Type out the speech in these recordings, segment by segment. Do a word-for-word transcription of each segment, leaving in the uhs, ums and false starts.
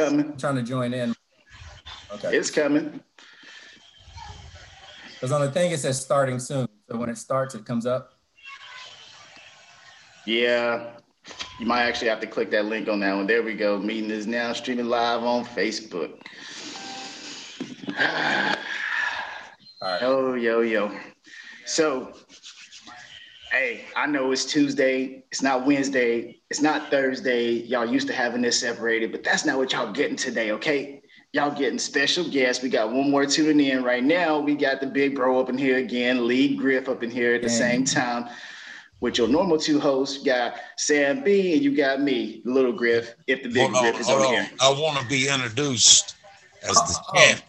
coming. I'm trying to join in. Okay. It's coming. Because on the thing, it says starting soon. So when it starts, it comes up. Yeah. You might actually have to click that link on that one. There we go. Meeting is now streaming live on Facebook. All right. Yo, yo, yo. So, hey, I know it's Tuesday. It's not Wednesday. It's not Thursday. Y'all used to having this separated, but that's not what y'all getting today, okay? Y'all getting special guests. We got one more tuning in right now. We got the big bro up in here again, Lee Griff up in here at the Dang. same time. With your normal two hosts, you got Sam B and you got me, Little Griff, if the big hold Griff on, is over on. here. I want to be introduced as the oh, champ.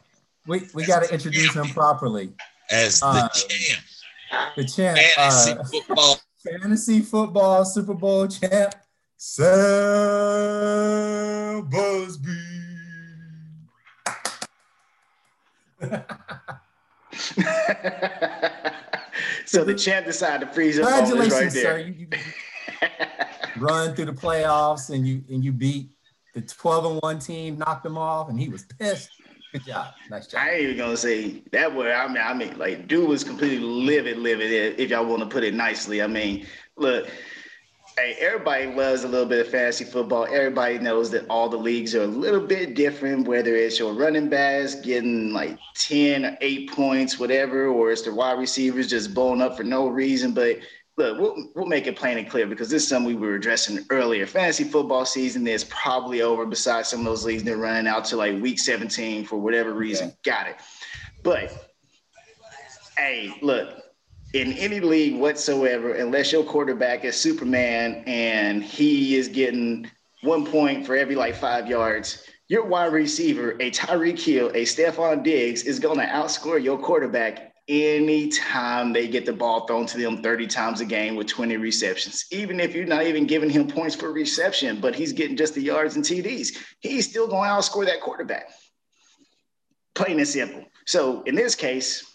We we got to introduce champion. him properly. As uh, the champ. The champ. Fantasy uh, football. Fantasy football Super Bowl champ, Sam Busby. So the champ decided to freeze up. Congratulations, right there. sir! You, you run through the playoffs and you and you beat the twelve and one team, knocked them off, and he was pissed. Good job, nice job. I ain't even gonna say that word. I mean, I mean, like, dude was completely livid, livid. If y'all want to put it nicely, I mean, look. Hey, everybody loves a little bit of fantasy football. Everybody knows that all the leagues are a little bit different, whether it's your running backs getting like ten or eight points, whatever, or it's the wide receivers just blowing up for no reason. But look, we'll, we'll make it plain and clear because this is something we were addressing earlier. Fantasy football season is probably over besides some of those leagues that are running out to like week seventeen for whatever reason. Yeah. Got it. But, hey, look. In any league whatsoever, unless your quarterback is Superman and he is getting one point for every like five yards, your wide receiver, a Tyreek Hill, a Stephon Diggs, is going to outscore your quarterback anytime they get the ball thrown to them thirty times a game with twenty receptions. Even if you're not even giving him points for reception, but he's getting just the yards and T Ds, he's still going to outscore that quarterback. Plain and simple. So in this case,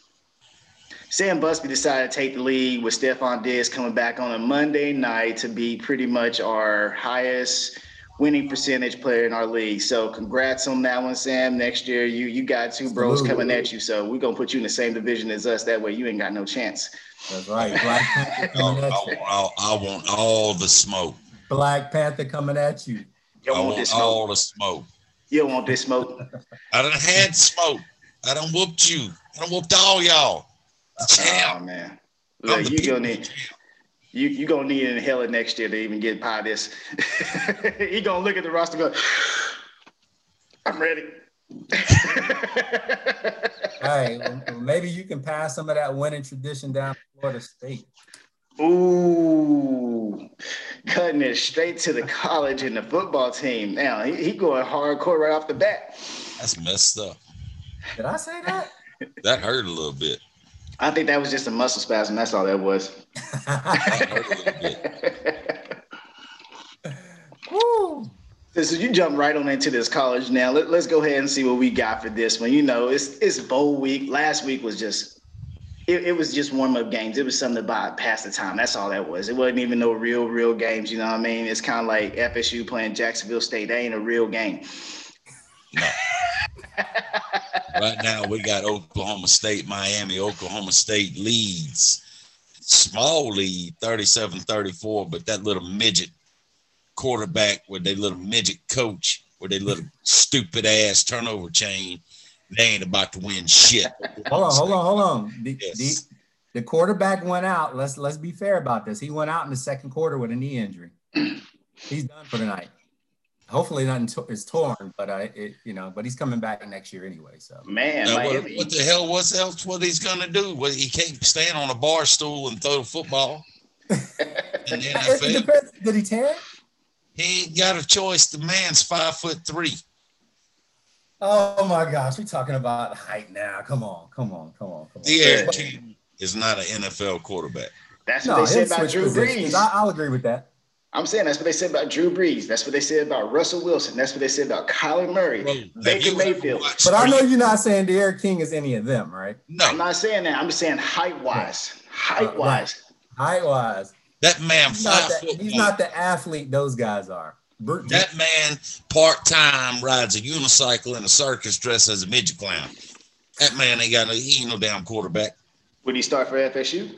Sam Busby decided to take the lead with Stephon Diggs coming back on a Monday night to be pretty much our highest winning percentage player in our league. So congrats on that one, Sam. Next year, you you got two bros Absolutely. coming at you. So we're going to put you in the same division as us. That way you ain't got no chance. That's right. Black Panther coming I, at you. I, I, I want all the smoke. Black Panther coming at you. you I want, want all the smoke. You don't want this smoke. I done had smoke. I done whooped you. I done whooped all y'all. Damn. Oh man, look, you gonna need you you gonna need an inhaler next year to even get by this. He gonna look at the roster and go, I'm ready. All right, well, maybe you can pass some of that winning tradition down to Florida State. Ooh, cutting it straight to the college and the football team. Now he, he going hardcore right off the bat. That's messed up. Did I say that? That hurt a little bit. I think that was just a muscle spasm. That's all that was. Woo. So you jump right on into this college now. Let, let's go ahead and see what we got for this one. You know, it's it's bowl week. Last week was just it, it was just warm up games. It was something to buy past the time. That's all that was. It wasn't even no real real games. You know what I mean? It's kind of like F S U playing Jacksonville State. That ain't a real game. No. Right now, we got Oklahoma State, Miami. Oklahoma State leads. Small lead, thirty-seven thirty-four, but that little midget quarterback with their little midget coach with their little stupid-ass turnover chain, they ain't about to win shit. hold on, hold on, hold on. The, yes. the, the quarterback went out. Let's, let's be fair about this. He went out in the second quarter with a knee injury. He's done for the night. Hopefully nothing t- is torn, but I, it, you know, but he's coming back next year anyway. So man, now, what, what the hell? What else? What he's gonna do? Well, he can't stand on a bar stool and throw the football. In the N F L. Did he tear it? He ain't got a choice. The man's five foot three. Oh my gosh, we're talking about height now. Come on, come on, come on, come on. The air team is not an N F L quarterback. That's what no, they said about Drew Brees. I, I'll agree with that. I'm saying that's what they said about Drew Brees. That's what they said about Russell Wilson. That's what they said about Kyler Murray, well, Baker Mayfield. But I know you're not saying Derrick King is any of them, right? No. I'm not saying that. I'm just saying height-wise. Height-wise. Uh, right. Height-wise. That man. He's not, the, he's not the athlete those guys are. That man part-time rides a unicycle in a circus dressed as a midget clown. That man ain't got no – he ain't no damn quarterback. Would he start for F S U?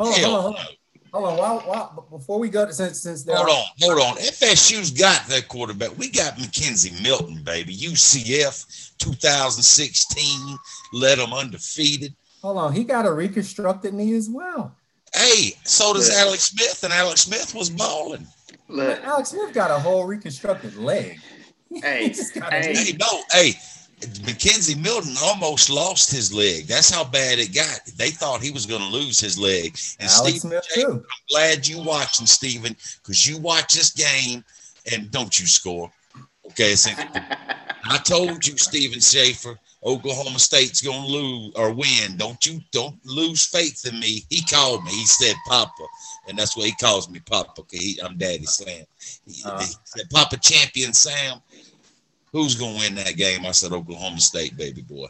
Hold on, Hell hold on, hold on. Hold on. While, while, before we go to – since since Hold on, hold on. F S U's got that quarterback. We got McKenzie Milton, baby. U C F twenty sixteen led them undefeated. Hold on. He got a reconstructed knee as well. Hey, so does yeah. Alex Smith, and Alex Smith was balling. Look. Alex Smith got a whole reconstructed leg. Hey, he hey. hey, no, hey, McKenzie Milton almost lost his leg. That's how bad it got. They thought he was going to lose his leg. And Alex Stephen Smith J, too. I'm glad you watching, Stephen, because you watch this game and don't you score. Okay, so I told you, Stephen Schaefer, Oklahoma State's going to lose or win. Don't you don't lose faith in me. He called me. He said, Papa. And that's why he calls me Papa. He, I'm Daddy Sam. He, uh, he said, Papa Champion Sam, who's going to win that game? I said, Oklahoma State, baby boy.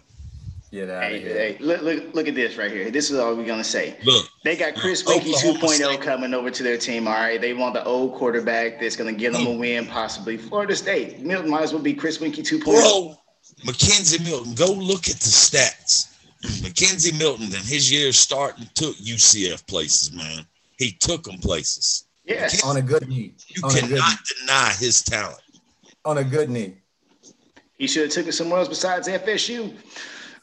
Get out hey, of here. Hey, look, look, look at this right here. This is all we're going to say. Look. They got Chris Weinke two point oh coming over to their team, all right? They want the old quarterback that's going to get them a win, possibly. Florida State. Milton might as well be Chris Weinke two point oh. Bro, McKenzie Milton, go look at the stats. McKenzie Milton, in his years starting, took U C F places, man. He took them places. Yes. On a good knee. You on cannot deny his talent. On a good knee. He should have took it somewhere else besides F S U.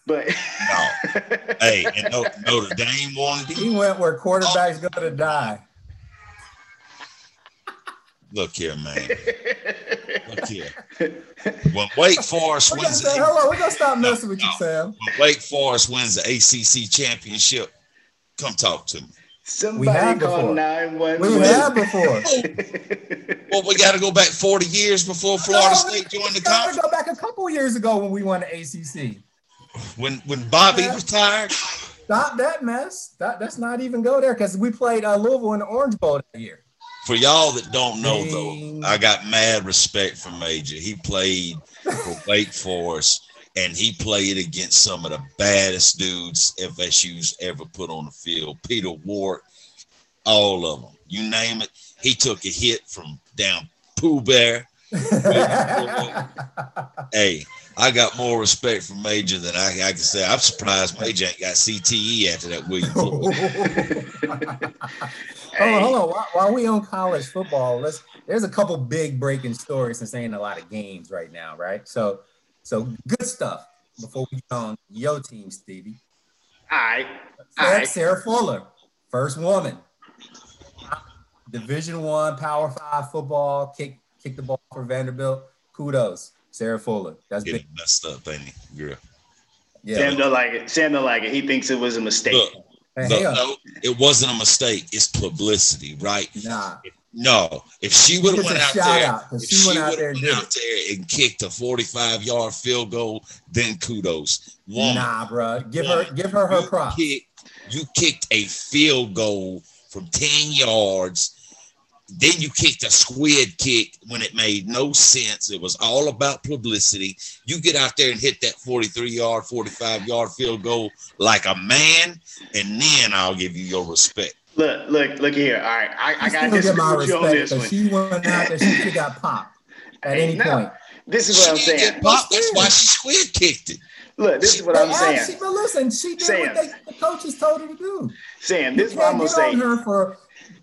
But no. Hey, and no, Notre Dame wanted him. He went where quarterbacks oh. go to die. Look here, man. Look here. When Wake Forest wins the Hold on, we're gonna stop messing no, with you, no. Sam. When Wake Forest wins the A C C championship, come talk to me. Somebody we have before. nine one one. We have before. Well, we got to go back forty years before Florida State joined the conference. We got to go back a couple years ago when we won the A C C. When when Bobby yeah. retired. Stop that mess. That, that's not even go there because we played uh, Louisville in the Orange Bowl that year. For y'all that don't know, though, I got mad respect for Major. He played for Wake Forest, and he played against some of the baddest dudes F S U's ever put on the field. Peter Ward, all of them. You name it. He took a hit from down Pooh Bear. Hey, I got more respect for Major than I, I can say. I'm surprised Major ain't got C T E after that William Floyd. Hey. Hold on, hold on. While, while we on college football, let's. There's a couple big breaking stories and saying a lot of games right now, right? So, so good stuff. Before we go on your team, Stevie. All right. All right. Sarah Fuller, first woman, Division One, Power Five football, kick kick the ball for Vanderbilt. Kudos, Sarah Fuller. That's getting big. Messed up, ain't he? Girl. Yeah. Sam don't like it. Sam don't like it. He thinks it was a mistake. Look. Hey, no, no, it wasn't a mistake. It's publicity, right? Nah. If, no. If she would have went out there, out, if she, she went out there, went out there and kicked a forty-five-yard field goal, then kudos. Woman, nah, bro. Give woman, her, give her her props. Kick, you kicked a field goal from ten yards. Then you kicked a squid kick when it made no sense. It was all about publicity. You get out there and hit that forty-three-yard, forty-five-yard field goal like a man, and then I'll give you your respect. Look, look, look here. All right, I, I got to get my respect. On this one. She went out there. She could got popped at any no, point. This is what she I'm saying. She didn't get popped. That's why she squid kicked it. Look, this she, is what I'm saying. She, but listen, she did Sam, what they, the coaches told her to do. Sam, this is what I'm going to say. Her for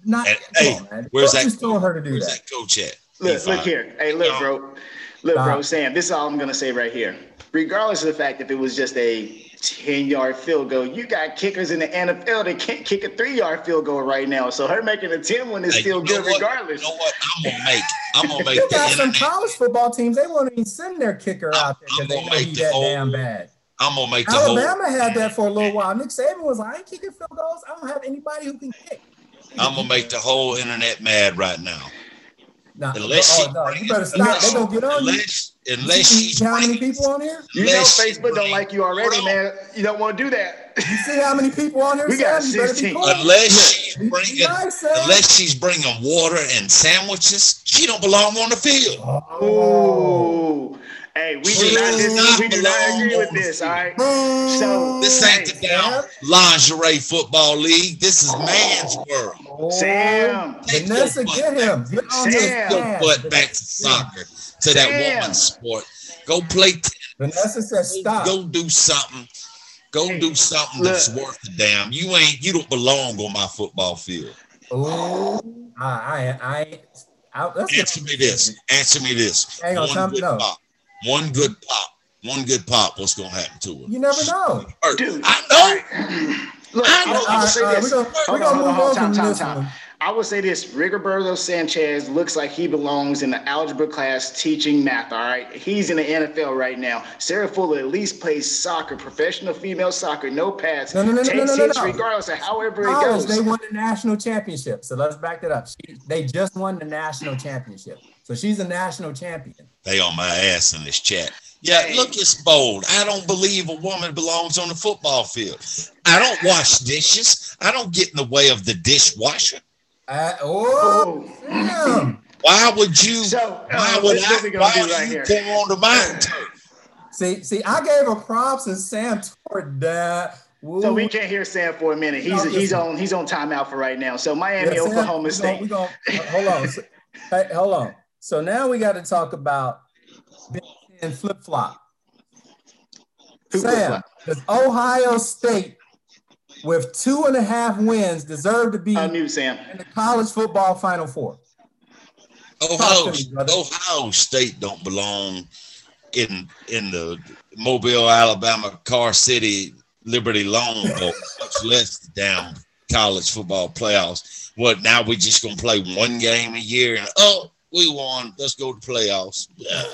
Not and, hey, on, man. Where's that, told her to do where's that? that coach at? Look, look here. Hey, look, no. bro. Look, Stop. bro, Sam, this is all I'm gonna say right here. Regardless of the fact if it was just a ten-yard field goal, you got kickers in the N F L that can't kick a three-yard field goal right now. So her making a ten-one is hey, still good what? regardless. You know what? I'm gonna make I'm gonna make you got some internet. College football teams, they won't even send their kicker I'm, out there because they know you the that whole, damn bad. I'm gonna make Alabama the Alabama had that for a little while. Nick Saban was like, I ain't kicking field goals, I don't have anybody who can kick. I'm gonna make the whole internet mad right now. Nah, unless oh, no, you better stop. They gonna get on unless, you. Unless you see how brings, many people on here? You know Facebook don't like you already, man. You don't want to do that. You see how many people on here? We got sixteen. Cool. Unless she's bringing, nice, unless she's bringing water and sandwiches, she don't belong on the field. Oh. oh. Hey, we do not dis- we do not agree with this, all right? So this ain't the damn lingerie football league. This is man's world. Sam, Vanessa, get him. Take your butt back to soccer, to that woman's sport. Go play tennis. Vanessa says stop. Go do something. Go do something that's worth the damn. You ain't. You don't belong on my football field. Oh, I, I, I. I, that's Answer me this. Answer me this. Hang on, One good no. pop. One good pop. One good pop. What's gonna happen to her? You never know. Dude, I know. Look, I know. I say this. We're gonna move on from this one. I would say this. Rigoberto Sanchez looks like he belongs in the algebra class teaching math, all right? He's in the N F L right now. Sarah Fuller at least plays soccer, professional female soccer, no pads. No, no, no, no, no, no, no. Regardless of however it goes. They won the national championship, so let's back that up. She, they just won the national championship, so she's a national champion. They on my ass in this chat. Yeah, look, it's bold. I don't believe a woman belongs on the football field. I don't wash dishes. I don't get in the way of the dishwasher. Uh, oh, oh. Why would you? So, why would I? Why do right you come on to mine? See, see, I gave her props and Sam tore it down. Woo. So we can't hear Sam for a minute. He's no, he's on he's on timeout for right now. So Miami, yeah, Sam, Oklahoma State. We gonna, we gonna, hold on, so, hey, hold on. So now we got to talk about Big Ten flip flop. Sam, does Ohio State, with two and a half wins, deserve to be knew, Sam. in the college football Final Four? Ohio, me, Ohio State don't belong in in the Mobile, Alabama, Car City, Liberty Loan Bowl, much less the damn college football playoffs. What, now we just going to play one game a year? And, oh, we won. Let's go to playoffs. Yeah.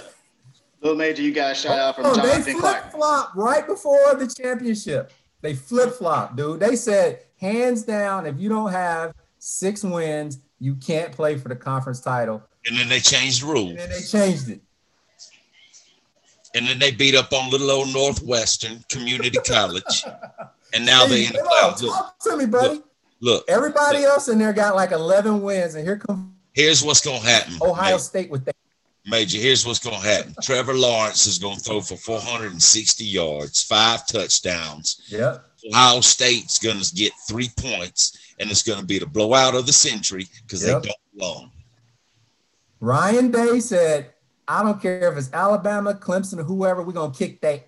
Little Major, you got a shout-out from oh, Jonathan they Clark. They flip-flop right before the championship. They flip-flop, dude. They said, hands down, if you don't have six wins, you can't play for the conference title. And then they changed the rules. And then they changed it. And then they beat up on little old Northwestern Community College. And now hey, they're in the playoffs. Talk to me, buddy. Look. look Everybody look. else in there got like eleven wins, and here comes Here's what's going to happen. Ohio Major. State with that. Major, here's what's going to happen. Trevor Lawrence is going to throw for four hundred sixty yards, five touchdowns. Yep. Ohio State's going to get three points, and it's going to be the blowout of the century because yep. they don't belong. Ryan Day said, I don't care if it's Alabama, Clemson, or whoever, we're going to kick that.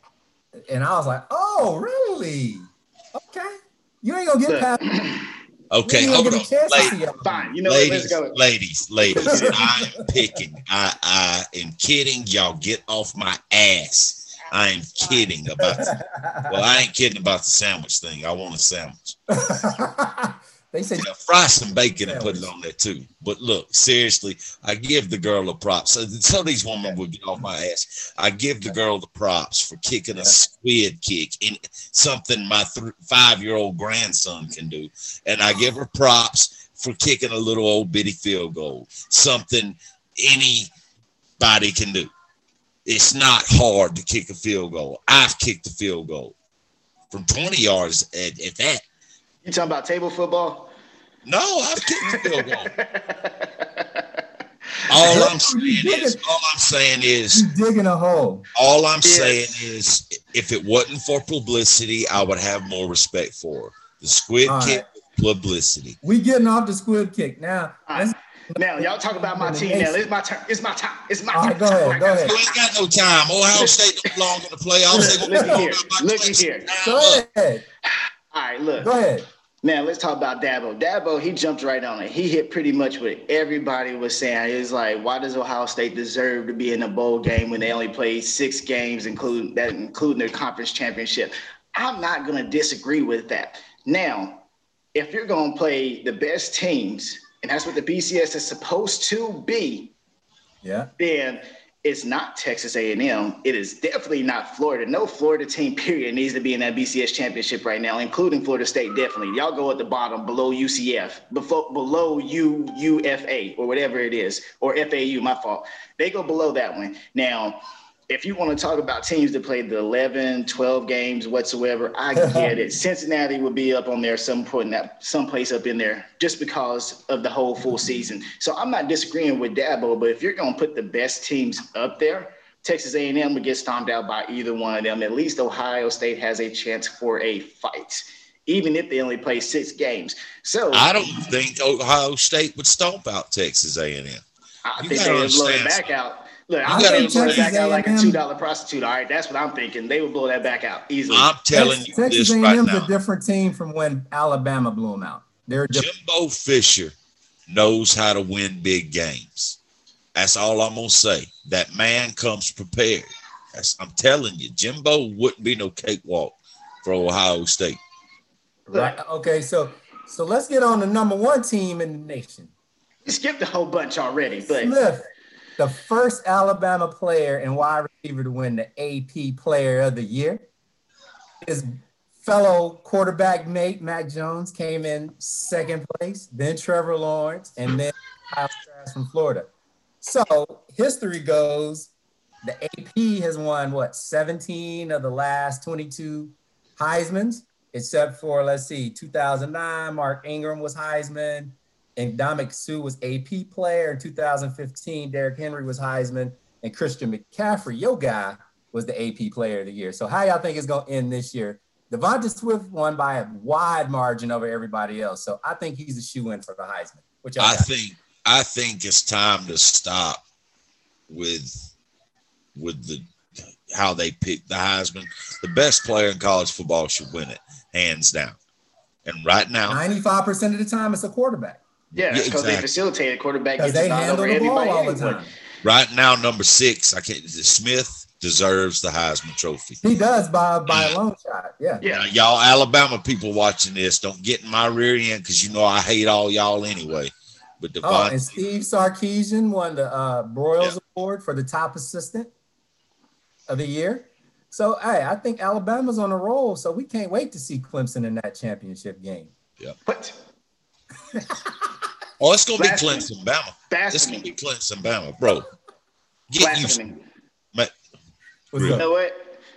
And I was like, oh, really? Okay. You ain't going to get past Okay, hold on. Ladies, Fine. You know ladies, what? ladies, ladies, I'm picking. I, I am kidding. Y'all get off my ass. I am kidding about the, Well, I ain't kidding about the sandwich thing. I want a sandwich. They said yeah, fry some bacon sandwich. and put it on there too. But look, seriously, I give the girl the props. So, so these women would get off my ass. I give the girl the props for kicking a squid kick, in something my th- five-year-old grandson can do. And I give her props for kicking a little old bitty field goal, something anybody can do. It's not hard to kick a field goal. I've kicked a field goal from twenty yards at, at that. You talking about table football? No, I've kicked a field goal. all I'm saying is, all I'm saying is, You're digging a hole. All I'm yeah. saying is, if it wasn't for publicity, I would have more respect for her. The squid all kick, right. publicity. We getting off the squid kick now. Right. Now y'all talk about my team. Now it's my turn. It's my time. It's my right, time. Go ahead. Go ahead. You ain't got no time. Ohio State don't belong in the playoffs. They gonna Look at here. Look at here. Go ahead. All right. Look. Go ahead. Now, let's talk about Dabo. Dabo, he jumped right on it. He hit pretty much what everybody was saying. It's like, why does Ohio State deserve to be in a bowl game when they only played six games, including, that, including their conference championship? I'm not going to disagree with that. Now, if you're going to play the best teams, and that's what the B C S is supposed to be, yeah, then it's not Texas A and M. It is definitely not Florida. No Florida team, period, needs to be in that B C S championship right now, including Florida State, definitely. Y'all go at the bottom, below U C F, befo- below U U F A, or whatever it is, or F A U, my fault. They go below that one. Now, if you want to talk about teams that play the eleven, twelve games whatsoever, I get it. Cincinnati would be up on there some point, in that, someplace up in there, just because of the whole full season. So I'm not disagreeing with Dabo, but if you're going to put the best teams up there, Texas A and M would get stomped out by either one of them, at least Ohio State has a chance for a fight, even if they only play six games. So I don't think Ohio State would stomp out Texas A and M. I you think they would blow it back out. Look, I'm saying blow it back out like a two dollar prostitute. All right, that's what I'm thinking. They would blow that back out easily. I'm telling Texas, you Texas this right now. Texas A and M's a different team from when Alabama blew them out. They're Jimbo Fisher knows how to win big games. That's all I'm going to say. That man comes prepared. That's, I'm telling you, Jimbo wouldn't be no cakewalk for Ohio State. Right. Okay, so so let's get on the number one team in the nation. You skipped a whole bunch already. But Smith, the first Alabama player and wide receiver to win the A P Player of the Year. His fellow quarterback mate, Mac Jones, came in second place, then Trevor Lawrence, and then Kyle Trask from Florida. So history goes, the A P has won, what, seventeen of the last twenty-two Heismans, except for, let's see, two thousand nine, Mark Ingram was Heisman, and Ndamukong Suh was A P player. In two thousand fifteen, Derrick Henry was Heisman, and Christian McCaffrey, your guy, was the A P Player of the Year. So how y'all think it's going to end this year? Devonta Swift won by a wide margin over everybody else, so I think he's a shoe-in for the Heisman. What y'all I got? think. I think it's time to stop with with the how they pick the Heisman. The best player in college football should win it, hands down. And right now, ninety-five percent of the time, it's a quarterback. Yeah, because yeah, exactly. they facilitate a quarterback. Because they handle the ball all the time. Right now, number six, I can't. Smith deserves the Heisman Trophy. He does by by a long shot. Yeah, yeah. Now, y'all Alabama people watching this, don't get in my rear end because you know I hate all y'all anyway. But oh, and Steve Sarkisian won the uh, Broyles yeah. Award for the top assistant of the year. So, hey, I think Alabama's on a roll, so we can't wait to see Clemson in that championship game. Yeah. What? oh, it's going to be Clemson, Bama. It's going to be Clemson, Bama, bro. Get used to it. You know what?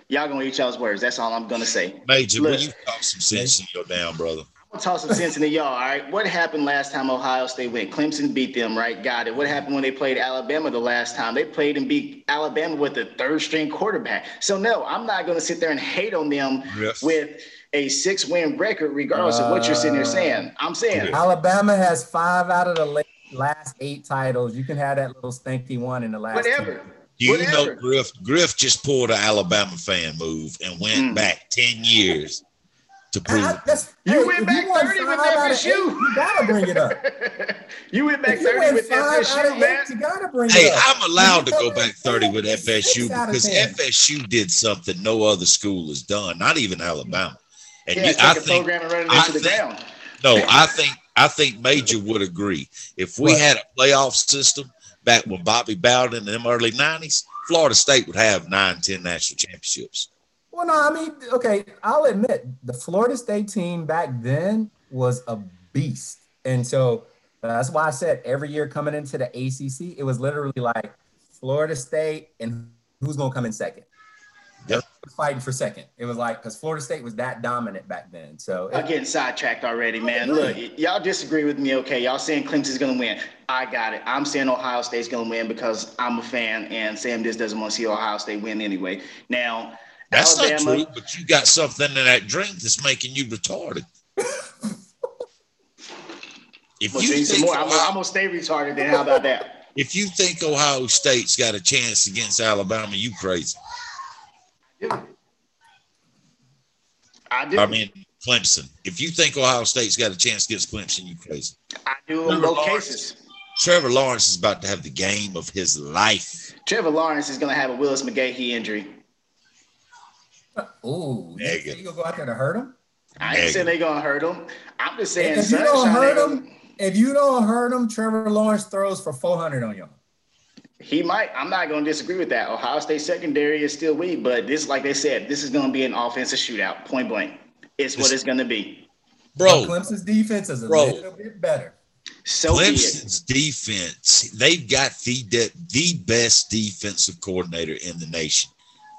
Y'all going to eat y'all's words. That's all I'm going to say. Major, Look. will you talk some sense in your damn brother? I'll toss some sense into y'all, all right? What happened last time Ohio State went? Clemson beat them, right? Got it. What happened when they played Alabama the last time? They played and beat Alabama with a third-string quarterback. So, no, I'm not going to sit there and hate on them yes. with a six-win record regardless uh, of what you're sitting there saying. I'm saying. Yeah. Alabama has five out of the last eight titles. You can have that little stinky one in the last Whatever. Two. You Whatever. know, Griff, Griff just pulled an Alabama fan move and went mm. back ten years. To prove I, it. You hey, went back you thirty with F S U. Eight, you gotta bring it up. you went back you thirty went with F S U, man. Eight, you gotta bring hey, it up. Hey, I'm allowed to go back thirty with F S U because F S U did something no other school has done, not even Alabama. And yeah, you, I think, program and run it into the ground. No, I think I think Major would agree. If we what? had a playoff system back when Bobby Bowden in them early nineties, Florida State would have nine, ten national championships. Well, no, I mean, okay, I'll admit the Florida State team back then was a beast. And so uh, that's why I said every year coming into the A C C, it was literally like Florida State and who's going to come in second? Yep. Fighting for second. It was like because Florida State was that dominant back then. So it, I'm getting sidetracked already, man. Look, y- y'all disagree with me, okay? Y'all saying Clemson's gonna win. I got it. I'm saying Ohio State's gonna win because I'm a fan and Sam just doesn't want to see Ohio State win anyway. Now that's Alabama, not true, but you got something in that drink that's making you retarded. if well, you think more, Ohio, I'm, I'm gonna stay retarded, then how about that? If you think Ohio State's got a chance against Alabama, you crazy. I, I do. I mean, Clemson. If you think Ohio State's got a chance against Clemson, you crazy. I do in both cases. Trevor Lawrence is about to have the game of his life. Trevor Lawrence is going to have a Willis McGahee injury. Ooh, you think you're going to go out there to hurt him? I ain't Nega. saying they're going to hurt him. I'm just saying if, if you don't hurt him, gonna... if you don't hurt him, Trevor Lawrence throws for four hundred on y'all. He might. I'm not going to disagree with that. Ohio State secondary is still weak, but this, like they said, this is going to be an offensive shootout, point blank. It's what it's going to be. Bro. But Clemson's defense is a bro, little bit better. So Clemson's defense, they've got the de- the best defensive coordinator in the nation.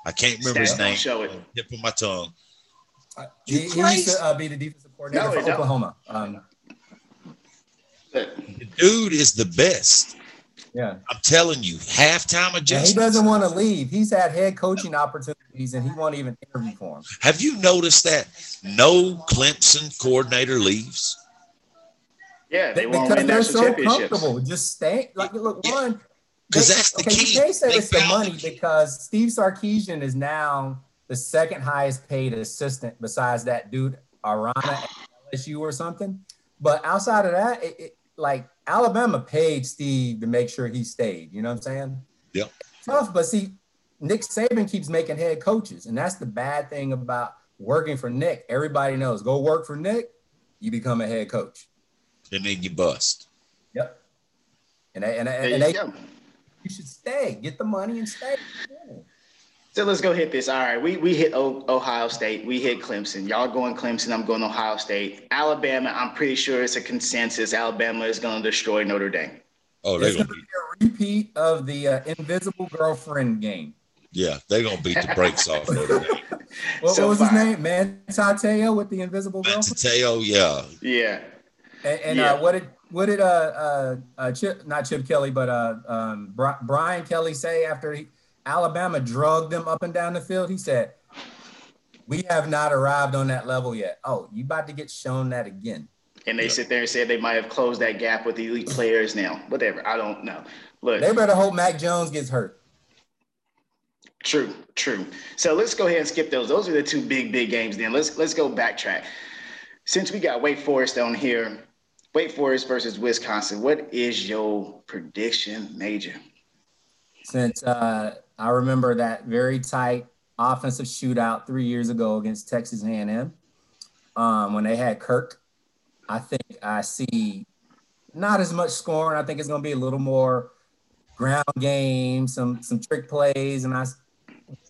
I can't remember Stats his name. Show it. Tip of my tongue. Uh, he, he used to uh, be the defensive coordinator no, for Oklahoma. Um, the dude is the best. Yeah. I'm telling you, halftime adjustments. Yeah, he doesn't want to leave. He's had head coaching opportunities, and he won't even interview for him. Have you noticed that no Clemson coordinator leaves? Yeah, they, they won't win national so championships. Because they're so comfortable. Just stay. Like, look, yeah. one. Because that's the okay, key. They said they it's the money the because Steve Sarkisian is now the second highest paid assistant besides that dude, Arana at L S U or something. But outside of that, it, it, like Alabama paid Steve to make sure he stayed. You know what I'm saying? Yeah. It's tough, but see, Nick Saban keeps making head coaches, and that's the bad thing about working for Nick. Everybody knows, go work for Nick, you become a head coach. And then you bust. Yep. And they, and, they, and they – you should stay. Get the money and stay. Yeah. So let's go hit this. All right, we we hit o- Ohio State. We hit Clemson. Y'all going Clemson. I'm going Ohio State. Alabama, I'm pretty sure it's a consensus. Alabama is going to destroy Notre Dame. Oh, they're going to be a repeat of the uh, Invisible Girlfriend game. Yeah, they're going to beat the brakes off Notre Dame. What, so what was far. his name? Man Tateo with the Invisible Girlfriend? Tateo, yeah. Yeah. And, and yeah. Uh, what did – What did uh, uh, uh, Chip, not Chip Kelly, but uh, um, Bri- Brian Kelly say after he, Alabama drugged them up and down the field? He said, we have not arrived on that level yet. Oh, you about to get shown that again. And they yeah. sit there and say they might have closed that gap with the elite players now. Whatever. I don't know. Look, they better hope Mac Jones gets hurt. True, true. So let's go ahead and skip those. Those are the two big, big games then. Let's, let's go backtrack. Since we got Wake Forest on here, Wake Forest versus Wisconsin. What is your prediction, Major? Since uh, I remember that very tight offensive shootout three years ago against Texas A and M um, when they had Kirk, I think I see not as much scoring. I think it's going to be a little more ground game, some some trick plays, and I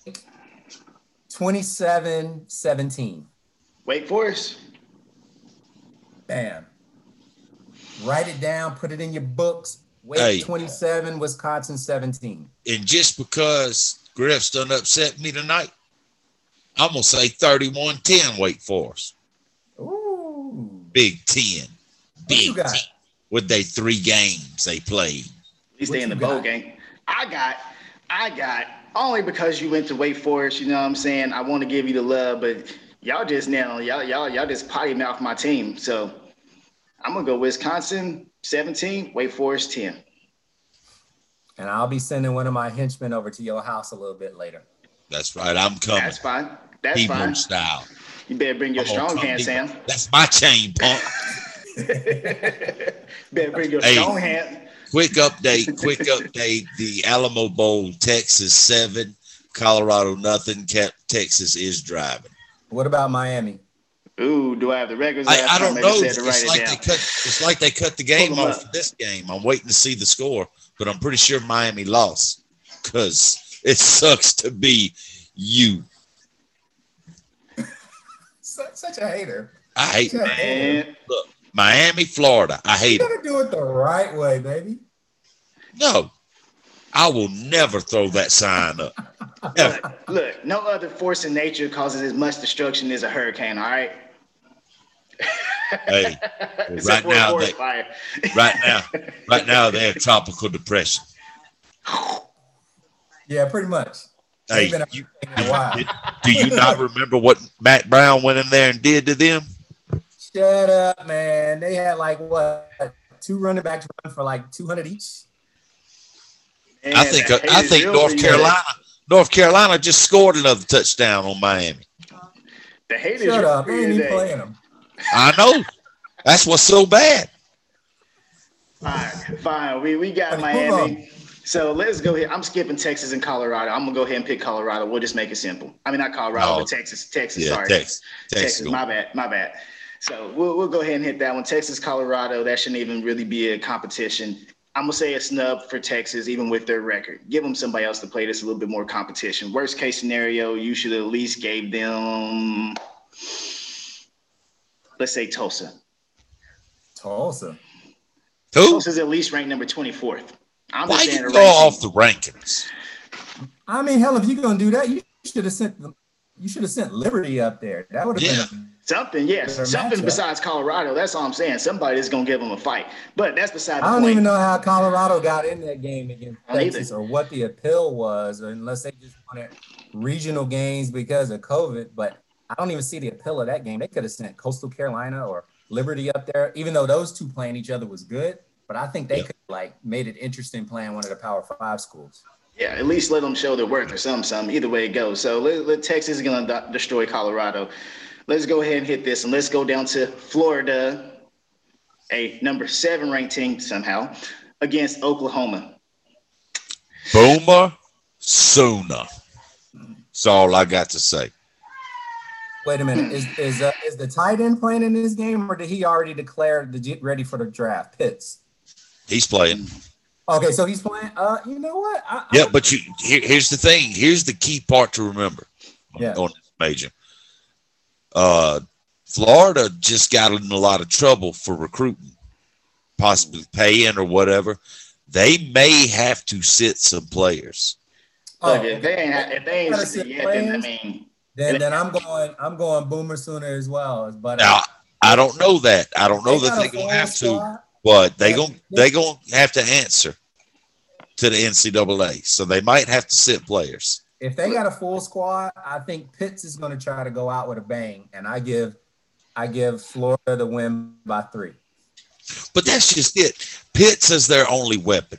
think twenty-seven seventeen. Wake Forest. Bam. Write it down, put it in your books. Wake hey, twenty-seven, Wisconsin seventeen. And just because Griff's done upset me tonight, I'm going to say thirty-one ten Wake Forest. Ooh. Big ten. Big ten. With they three games they played. At least they in the got? bowl game. I got, I got, only because you went to Wake Forest, you know what I'm saying? I want to give you the love, but y'all just now, y'all, y'all, y'all just potty mouth my team, so. I'm going to go Wisconsin seventeen, Wake Forest ten. And I'll be sending one of my henchmen over to your house a little bit later. That's right. I'm coming. That's fine. That's Hebrew fine. Style. You better bring your I'm strong hand, Sam. That's my chain, punk. Better bring your hey, strong hand. Quick update. Quick update. The Alamo Bowl, Texas seven, Colorado nothing. Texas is driving. What about Miami? Ooh, do I have the records? I, I don't know. It's, it's, like it they cut, it's like they cut the game off for this game. I'm waiting to see the score, but I'm pretty sure Miami lost because it sucks to be you. such, such a hater. I hate such Miami. Look, Miami, Florida. I hate you it. You got to do it the right way, baby. No. I will never throw that sign up. Look, look, no other force in nature causes as much destruction as a hurricane, all right? Hey, well, right, now they, fire. right now, right now they're tropical depression. Yeah, pretty much. Hey, been you, a while. Do, do you not remember what Matt Brown went in there and did to them? Shut up, man. They had like, what, two running backs run for like two hundred each? Man, I think I think North Carolina North Carolina just scored another touchdown on Miami. The haters Shut up. They ain't even playing them. I know. That's what's so bad. Fine. Fine. We we got Miami. So let's go here. I'm skipping Texas and Colorado. I'm going to go ahead and pick Colorado. We'll just make it simple. I mean, not Colorado, no. but Texas. Texas, yeah, sorry. Texas. Texas. Texas. My bad. My bad. So we'll, we'll go ahead and hit that one. Texas, Colorado, that shouldn't even really be a competition. I'm going to say a snub for Texas, even with their record. Give them somebody else to play this a little bit more competition. Worst case scenario, you should at least gave them, let's say Tulsa. Tulsa? Who? Tulsa's at least ranked number twenty-fourth. I'm Why you go off the rankings? I mean, hell, if you're going to do that, you should have sent them You should have sent Liberty up there. That would have yeah. been a, something, yes. Something matchup. Besides Colorado. That's all I'm saying. Somebody's going to give them a fight. But that's beside the point. I don't point. even know how Colorado got in that game against Texas either. Or what the appeal was, unless they just wanted regional games because of COVID. But I don't even see the appeal of that game. They could have sent Coastal Carolina or Liberty up there, even though those two playing each other was good. But I think they yeah. could have, like, made it interesting playing one of the Power Five schools. Yeah, at least let them show their worth or something, something. Either way it goes. So let, let Texas is going to destroy Colorado. Let's go ahead and hit this, and let's go down to Florida, a number seven ranked team somehow, against Oklahoma. Boomer Sooner. That's all I got to say. Wait a minute. Is is, uh, is the tight end playing in this game, or did he already declare to get ready for the draft? Pitts. He's playing. Okay, so he's playing. Uh, you know what? I, yeah, I, but you. Here, here's the thing. Here's the key part to remember. Yeah. On this major, uh, Florida just got in a lot of trouble for recruiting, possibly paying or whatever. They may have to sit some players. Oh, Look, if they ain't, if they ain't sit yet, players, then I mean, then, then I'm going. I'm going Boomer Sooner as well. But now uh, I don't know that. I don't know they that they're gonna have star. to. But they gon' they gon' have to answer to the N C double A, so they might have to sit players. If they got a full squad, I think Pitts is going to try to go out with a bang, and I give I give Florida the win by three. But that's just it. Pitts is their only weapon.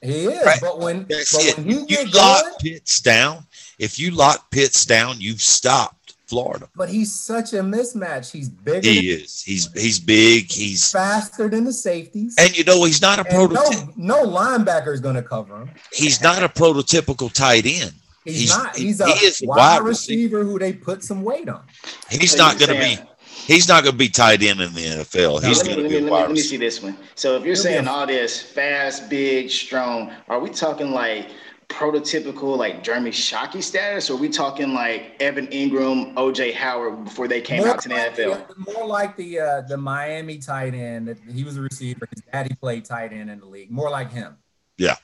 He is, right? but when that's but it. when you, you lock going, Pitts down, if you lock Pitts down, you've stopped Florida. But he's such a mismatch. He's bigger. He is. He's he's big. He's faster than the safeties. And you know he's not a prototypical. No, no linebacker is going to cover him. He's not a prototypical tight end. He's, he's not. He's he, a, he is a wide receiver, receiver who they put some weight on. He's so not going to be. He's not going to be tight end in the N F L. No, he's going to be. Let me, let me see this one. So if you're It'll saying a, all this fast, big, strong, are we talking like prototypical like Jeremy Shockey status, or are we talking like Evan Ingram, O J Howard before they came more out to the like N F L? The, more like the uh, the Miami tight end. He was a receiver. His daddy played tight end in the league. More like him. Yeah.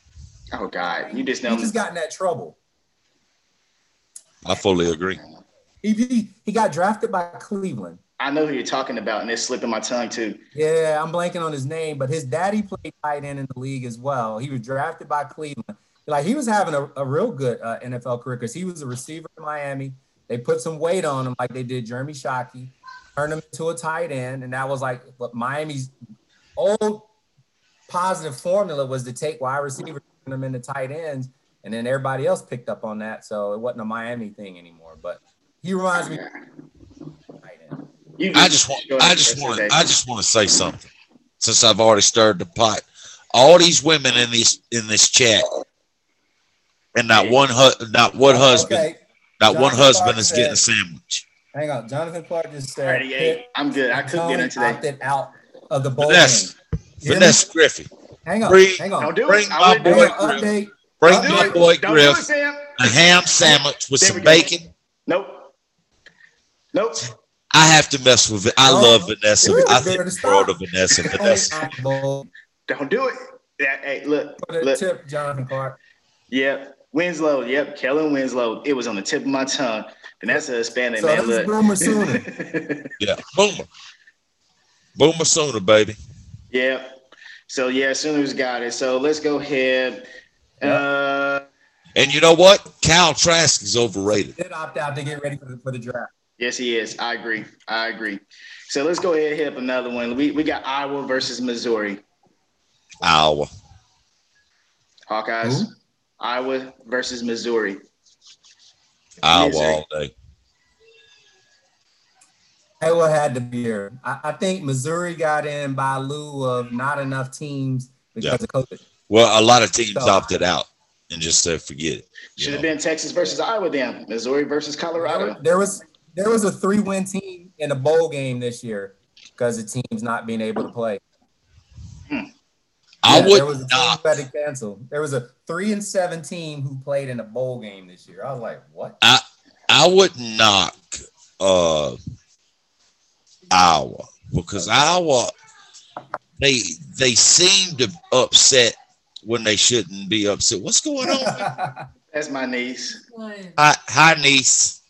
Oh God, you just know he just got in that trouble. I fully agree. He he, he got drafted by Cleveland. I know who you're talking about, and it's slipping my tongue too. Yeah, I'm blanking on his name, but his daddy played tight end in the league as well. He was drafted by Cleveland. Like, he was having a, a real good uh, N F L career because he was a receiver in Miami. They put some weight on him like they did Jeremy Shockey, turned him into a tight end, and that was like what Miami's old positive formula was to take wide receivers, turn them into tight ends, and then everybody else picked up on that, so it wasn't a Miami thing anymore. But he reminds me of tight end. I just want I just want I just want to say something since I've already stirred the pot. All these women in these in this chat. And not one, hu- not one okay. husband, not Jonathan one husband Clark is said, getting a sandwich. Hang on, Jonathan Clark just said, Pitt, "I'm good. I cooked dinner today." Opted out of the bowl. Vanessa, Vanessa Griffey. Hang on, bring, hang on. Don't do bring it. my boy Griff. Update. Bring don't my boy don't Griff it, a ham sandwich with there some bacon. Nope. Nope. I have to mess with it. I oh, love Vanessa. I think the world of Vanessa. Vanessa. Don't do it. Yeah, hey, look. Put a look. Tip, Jonathan Clark. Yep. Winslow, yep, Kellen Winslow. It was on the tip of my tongue. And that's a Hispanic so man. Look. Boomer Sooner. yeah, Boomer. Boomer Sooner, baby. Yeah. So, yeah, Sooners got it. So, let's go ahead. Yeah. Uh, and you know what? Kyle Trask is overrated. He did opt out to get ready for the, for the draft. Yes, he is. I agree. I agree. So, let's go ahead and hit up another one. We, we got Iowa versus Missouri. Iowa. Hawkeyes. Who? Iowa versus Missouri. Iowa Missouri. all day. Iowa had to be here. I, I think Missouri got in by lieu of not enough teams because yeah. of COVID. Well, a lot of teams so, opted out and just said forget it. Should know. have been Texas versus Iowa then. Missouri versus Colorado. There was there was a three-win team in a bowl game this year because of teams not being able to play. Hmm. Yeah, I would there was a not. Team cancel. There was a three and seven team who played in a bowl game this year. I was like, what? I I would knock uh, Iowa because Iowa they they seem to upset when they shouldn't be upset. What's going on? That's my niece. Hi, hi niece.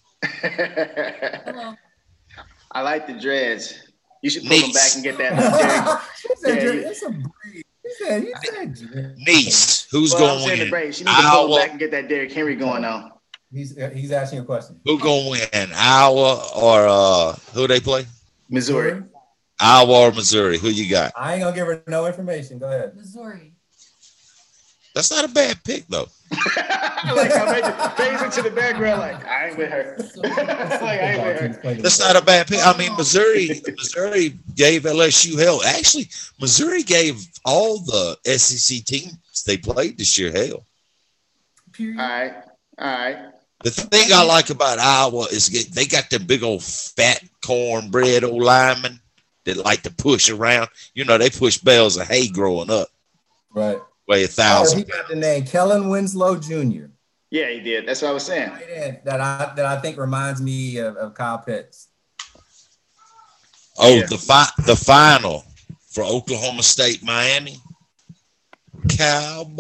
I like the dreads. You should pull them back and get that. She said, yeah, it's a breeze. He said, he said, Niece, who's well, going to win? She needs to pull back and get that Derrick Henry going on. He's he's asking a question. Who's going to win, Iowa or uh, who they play? Missouri. Iowa or Missouri? Who you got? I ain't going to give her no information. Go ahead. Missouri. That's not a bad pick, though. Like, I fades into the background like, I ain't with her. Like, I ain't with her. That's not a bad pick. I mean, Missouri Missouri gave L S U hell. Actually, Missouri gave all the S E C teams they played this year hell. Period. All right. All right. The thing I like about Iowa is get, they got the big old fat cornbread old linemen that like to push around. You know, they push bales of hay growing up. Right. Weigh a thousand. Oh, he got the name Kellen Winslow Junior Yeah, he did. That's what I was saying. That I that I think reminds me of, of Kyle Pitts. Oh, yeah. the fi- the final for Oklahoma State, Miami. Cowboys.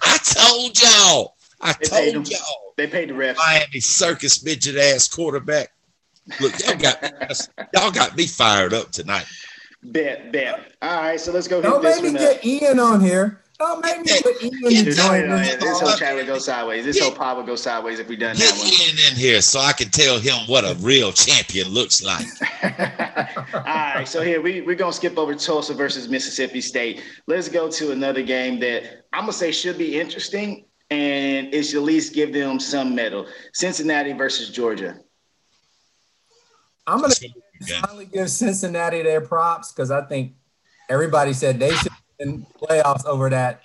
I told y'all. I they told y'all. They paid the refs. Miami circus midget ass quarterback. Look, y'all got y'all got me fired up tonight. Bet, bet. All right, so let's go. Don't make me get Ian on here. Don't make me put Ian in here. This whole chat would go sideways. This whole pod would go sideways if we done that one. Get Ian in here so I can tell him what a real champion looks like. All right, so here we we're gonna skip over Tulsa versus Mississippi State. Let's go to another game that I'm gonna say should be interesting, and it should at least give them some medal. Cincinnati versus Georgia. I'm gonna finally give Cincinnati their props because I think everybody said they should have been playoffs over that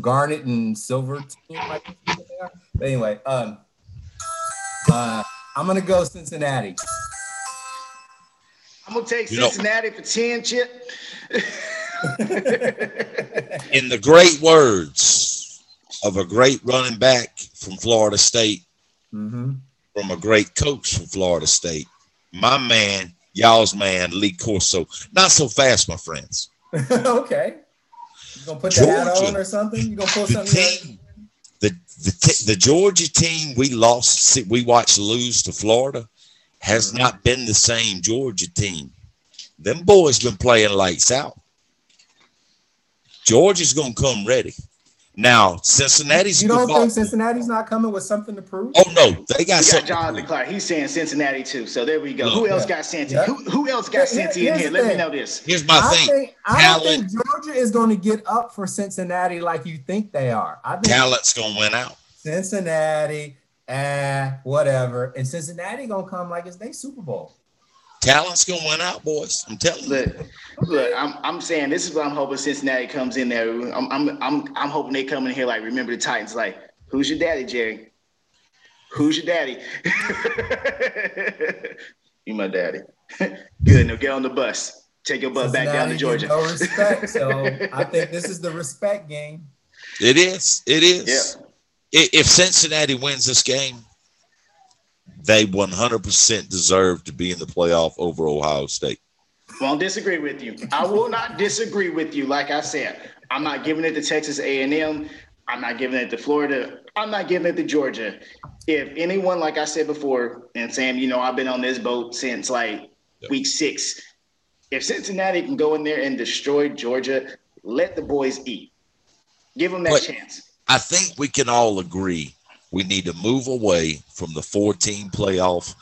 garnet and silver team. Like they are. But anyway, um, uh, I'm gonna go Cincinnati. I'm gonna take you Cincinnati know, for ten, Chip. In the great words of a great running back from Florida State, mm-hmm. from a great coach from Florida State, my man, y'all's man, Lee Corso. Not so fast, my friends. Okay. You gonna put Georgia, that hat on or something? You gonna pull something? The team, the the, te- the Georgia team we lost, we watched lose to Florida, has not been the same Georgia team. Them boys been playing lights out. Georgia's gonna come ready. Now, Cincinnati's. You don't think Cincinnati's not coming with something to prove? Oh no, they got. We got Jonathan Clark. He's saying Cincinnati too. So there we go. No, who, else yeah. yeah. who, who else got Cincy? Who else got Cincy in here? Let thing. me know this. Here's my I thing. Think, I Talent. don't think Georgia is going to get up for Cincinnati like you think they are. I think Talent's going to win out. Cincinnati, ah, whatever, and Cincinnati going to come like it's their Super Bowl. Talent's gonna win out, boys. I'm telling you. Look, look, I'm I'm saying this is what I'm hoping Cincinnati comes in there. I'm I'm I'm I'm hoping they come in here like remember the Titans, like, who's your daddy, Jerry? Who's your daddy? You my daddy. Good, now get on the bus. Take your butt Cincinnati back down to Georgia. No respect. So I think this is the respect game. It is. It is. Yeah. If Cincinnati wins this game, they one hundred percent deserve to be in the playoff over Ohio State. Won't disagree with you. I will not disagree with you. Like I said, I'm not giving it to Texas A and M. I'm not giving it to Florida. I'm not giving it to Georgia. If anyone, like I said before, and Sam, you know, I've been on this boat since like yep. week six. If Cincinnati can go in there and destroy Georgia, let the boys eat. Give them that but chance. I think we can all agree. We need to move away from the four-team playoff,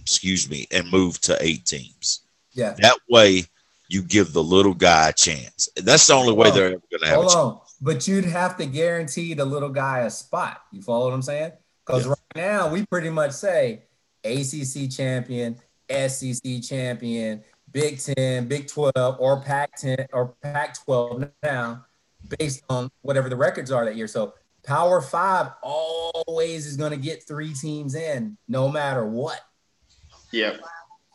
excuse me, and move to eight teams. Yeah. That way you give the little guy a chance. That's the only way they're ever going to have Hold a on. chance. But you'd have to guarantee the little guy a spot. You follow what I'm saying? Because yeah. right now we pretty much say A C C champion, S E C champion, Big Ten, Big twelve, or Pac ten or Pac twelve now based on whatever the records are that year. So Power Five always is going to get three teams in, no matter what. Yep.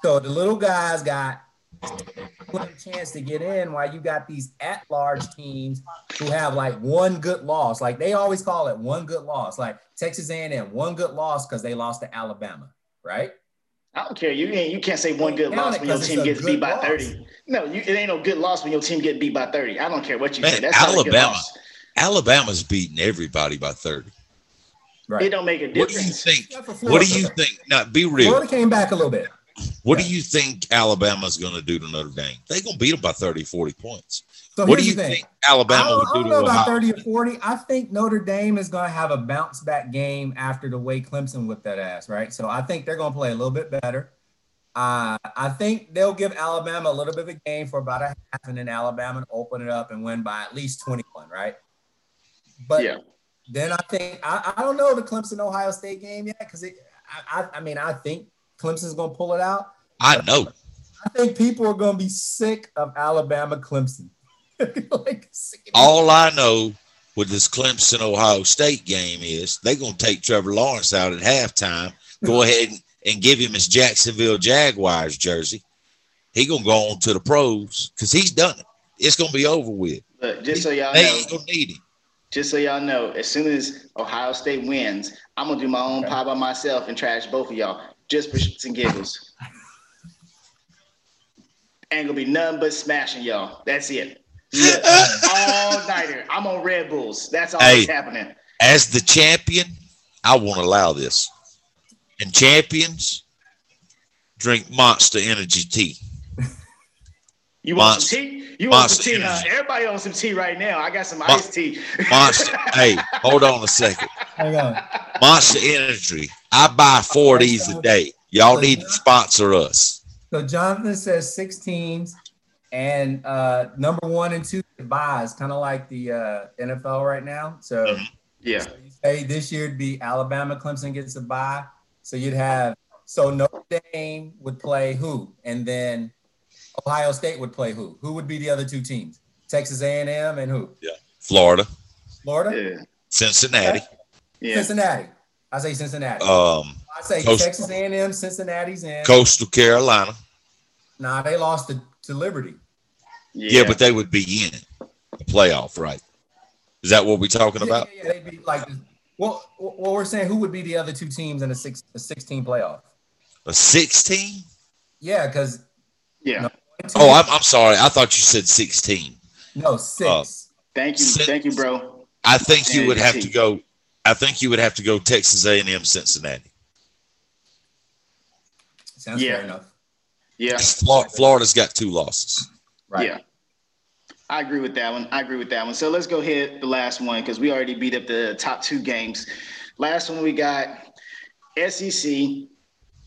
So the little guys got a chance to get in while you got these at-large teams who have, like, one good loss. Like, they always call it one good loss. Like, Texas A and M, one good loss because they lost to Alabama, right? I don't care. You ain't, you can't say one good loss when your team gets beat by thirty. No, you, it ain't no good loss when your team gets beat by thirty. I don't care what you Man, say. That's Alabama. Not a good loss. Alabama's beating everybody by thirty. Right. It don't make a difference. What do you think? What do you think? Now, be real. Florida came back a little bit. What yeah. do you think Alabama's going to do to Notre Dame? They're going to beat them by thirty, forty points. So what do you think Alabama would do? I don't know about thirty or forty. I think Notre Dame is going to have a bounce-back game after the way Clemson whipped that ass, right? So I think they're going to play a little bit better. Uh, I think they'll give Alabama a little bit of a game for about a half, and then Alabama will open it up and win by at least twenty-one, right? But yeah. then I think I, – I don't know the Clemson-Ohio State game yet because, I, I, I mean, I think Clemson's going to pull it out. I know. I think people are going to be sick of Alabama-Clemson. Like, all I know with this Clemson Ohio State game is they're gonna take Trevor Lawrence out at halftime, go ahead and, and give him his Jacksonville Jaguars jersey. He gonna go on to the pros because he's done it. It's gonna be over with. But just so y'all they know, ain't gonna need him. Just so y'all know, as soon as Ohio State wins, I'm gonna do my own pie by myself and trash both of y'all just for shits and giggles. Ain't gonna be nothing but smashing y'all. That's it. Yeah. All nighter. I'm on Red Bulls. That's all hey, that's happening. As the champion, I won't allow this. And champions drink Monster Energy tea. You want Monster, some tea? You want some tea? Huh? Everybody on some tea right now. I got some Mon- iced tea. Monster. Hey, hold on a second. Hang on. Monster Energy. I buy four of these a day. Y'all need to sponsor us. So Jonathan says six teams. And uh, number one and two buys, kind of like the uh, N F L right now. So, mm-hmm. yeah. So you say this year would be Alabama, Clemson gets a bye. So you'd have – so Notre Dame would play who? And then Ohio State would play who? Who would be the other two teams? Texas A and M and who? Yeah. Florida. Florida? Yeah. Cincinnati. Yeah. Cincinnati. I say Cincinnati. Um, I say Coastal. Texas A and M, Cincinnati's in. Coastal Carolina. Nah, they lost to, to Liberty. Yeah. yeah, but they would be in the playoff, right? Is that what we're talking yeah, about? Yeah, they'd be like, well, well, we're saying who would be the other two teams in a six, a sixteen playoff? A sixteen? Yeah, because yeah. No, oh, I'm I'm sorry. I thought you said sixteen. No, six. Uh, thank you, six. Thank you, bro. I think and you would have to go. I think you would have to go Texas A and M, Cincinnati. Sounds yeah. fair enough. Yeah, Florida's got two losses. Right. Yeah, I agree with that one. I agree with that one. So let's go ahead the last one because we already beat up the top two games. Last one we got S E C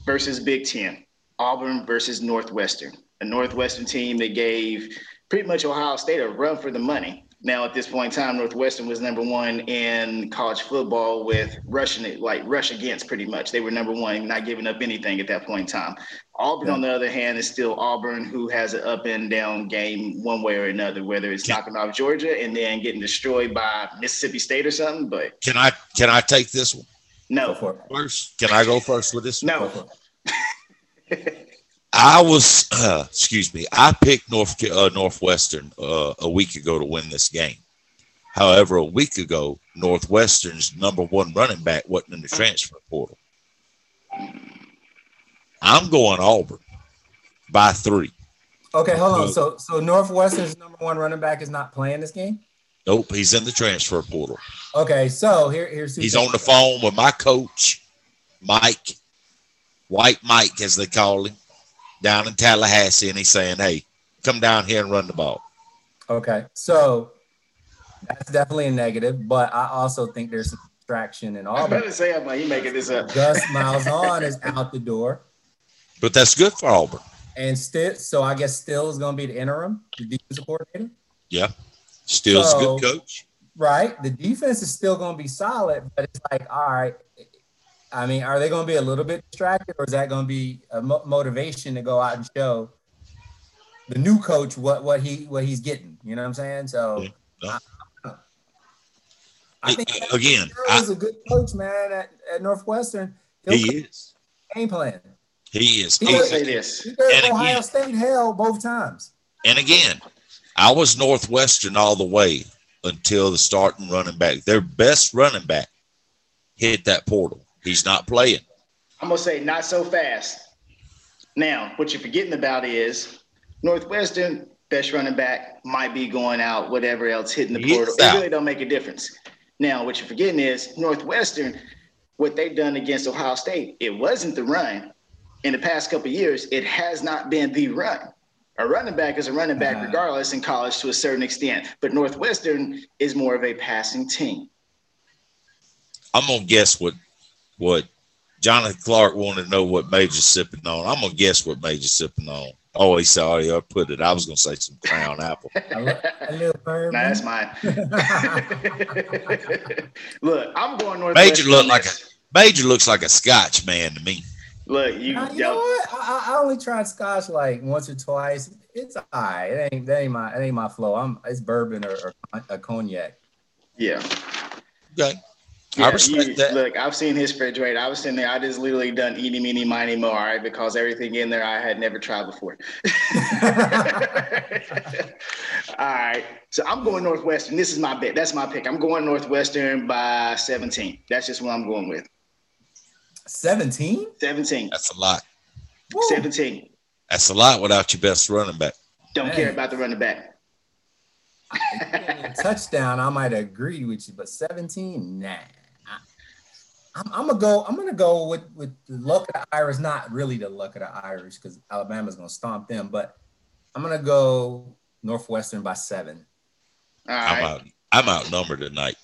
versus Big Ten, Auburn versus Northwestern. A Northwestern team that gave pretty much Ohio State a run for the money. Now at this point in time, Northwestern was number one in college football with rushing it like rush against pretty much. They were number one, not giving up anything at that point in time. Auburn, yeah. on the other hand, is still Auburn, who has an up and down game one way or another, whether it's can, knocking off Georgia and then getting destroyed by Mississippi State or something. But can I can I take this one? No. First, can I go first with this? No. One? I was, uh, excuse me, I picked North uh, Northwestern uh, a week ago to win this game. However, a week ago, Northwestern's number one running back wasn't in the transfer portal. I'm going Auburn by three. Okay, hold on. So, so Northwestern's number one running back is not playing this game? Nope, he's in the transfer portal. Okay, so here, here's who he's on the phone with my coach, Mike, White Mike, as they call him, down in Tallahassee, and he's saying, hey, come down here and run the ball. Okay, so that's definitely a negative, but I also think there's a distraction in Auburn. I'm going to say, I'm like, you making this up. Gus Miles on is out the door. But that's good for Auburn. And still, so I guess Still is going to be the interim, the defensive coordinator. Yeah, Still's so, a good coach. Right, the defense is still going to be solid, but it's like, all right, I mean, are they going to be a little bit distracted, or is that going to be a mo- motivation to go out and show the new coach what what he what he's getting? You know what I'm saying? So, yeah, no. I, I, I think it, again, he's a good coach, man, at, at Northwestern. He'll he is game plan. He is. He does, say this. He does and Ohio again, State hell both times. And again, I was Northwestern all the way until the starting running back. Their best running back hit that portal. He's not playing. I'm going to say not so fast. Now, what you're forgetting about is Northwestern, best running back, might be going out, whatever else, hitting the portal. It really don't make a difference. Now, what you're forgetting is Northwestern what they've done against Ohio State, it wasn't the run. In the past couple of years, it has not been the run. A running back is a running back regardless in college to a certain extent, but Northwestern is more of a passing team. I'm going to guess what what Jonathan Clark wanted to know what Major's sipping on. I'm going to guess what Major's sipping on. Oh, he said, oh, yeah, I put it. I was going to say some Crown Apple. A little bourbon. Nah, that's mine. Look, I'm going Northwestern. Major, look like a, Major looks like a Scotch man to me. Look, you, uh, you know what? I, I only tried Scotch like once or twice. It's all right. It ain't that ain't my it ain't my flow. I'm it's bourbon or, or a cognac. Yeah. Okay. Yeah, I respect you, that. Look, I've seen his refrigerator. I was sitting there. I just literally done eaty, meeny, miny, mo. All right, because everything in there I had never tried before. All right. So I'm going Northwestern. This is my bet. That's my pick. I'm going Northwestern by seventeen. That's just what I'm going with. seventeen? seventeen. That's a lot. Woo. seventeen. That's a lot without your best running back. Don't Man. care about the running back. Touchdown, I might agree with you, but seventeen, nah. I, I'm, I'm gonna go. I'm gonna go with, with the luck of the Irish. Not really the luck of the Irish, because Alabama's gonna stomp them. But I'm gonna go Northwestern by seven. All right. I'm out. I'm outnumbered tonight.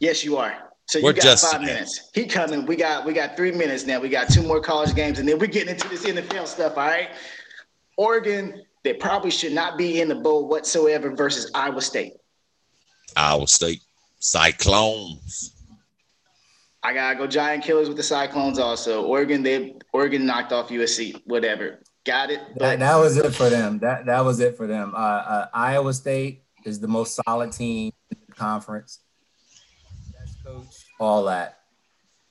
Yes, you are. So you We're got just five minutes. He coming. We got we got three minutes now. We got two more college games, and then we're getting into this N F L stuff. All right. Oregon, they probably should not be in the bowl whatsoever versus Iowa State. Iowa State Cyclones. I gotta go Giant Killers with the Cyclones. Also, Oregon they Oregon knocked off U S C. Whatever. Got it. That, that was it for them. That that was it for them. Uh, uh, Iowa State is the most solid team in the conference. Coach, all that.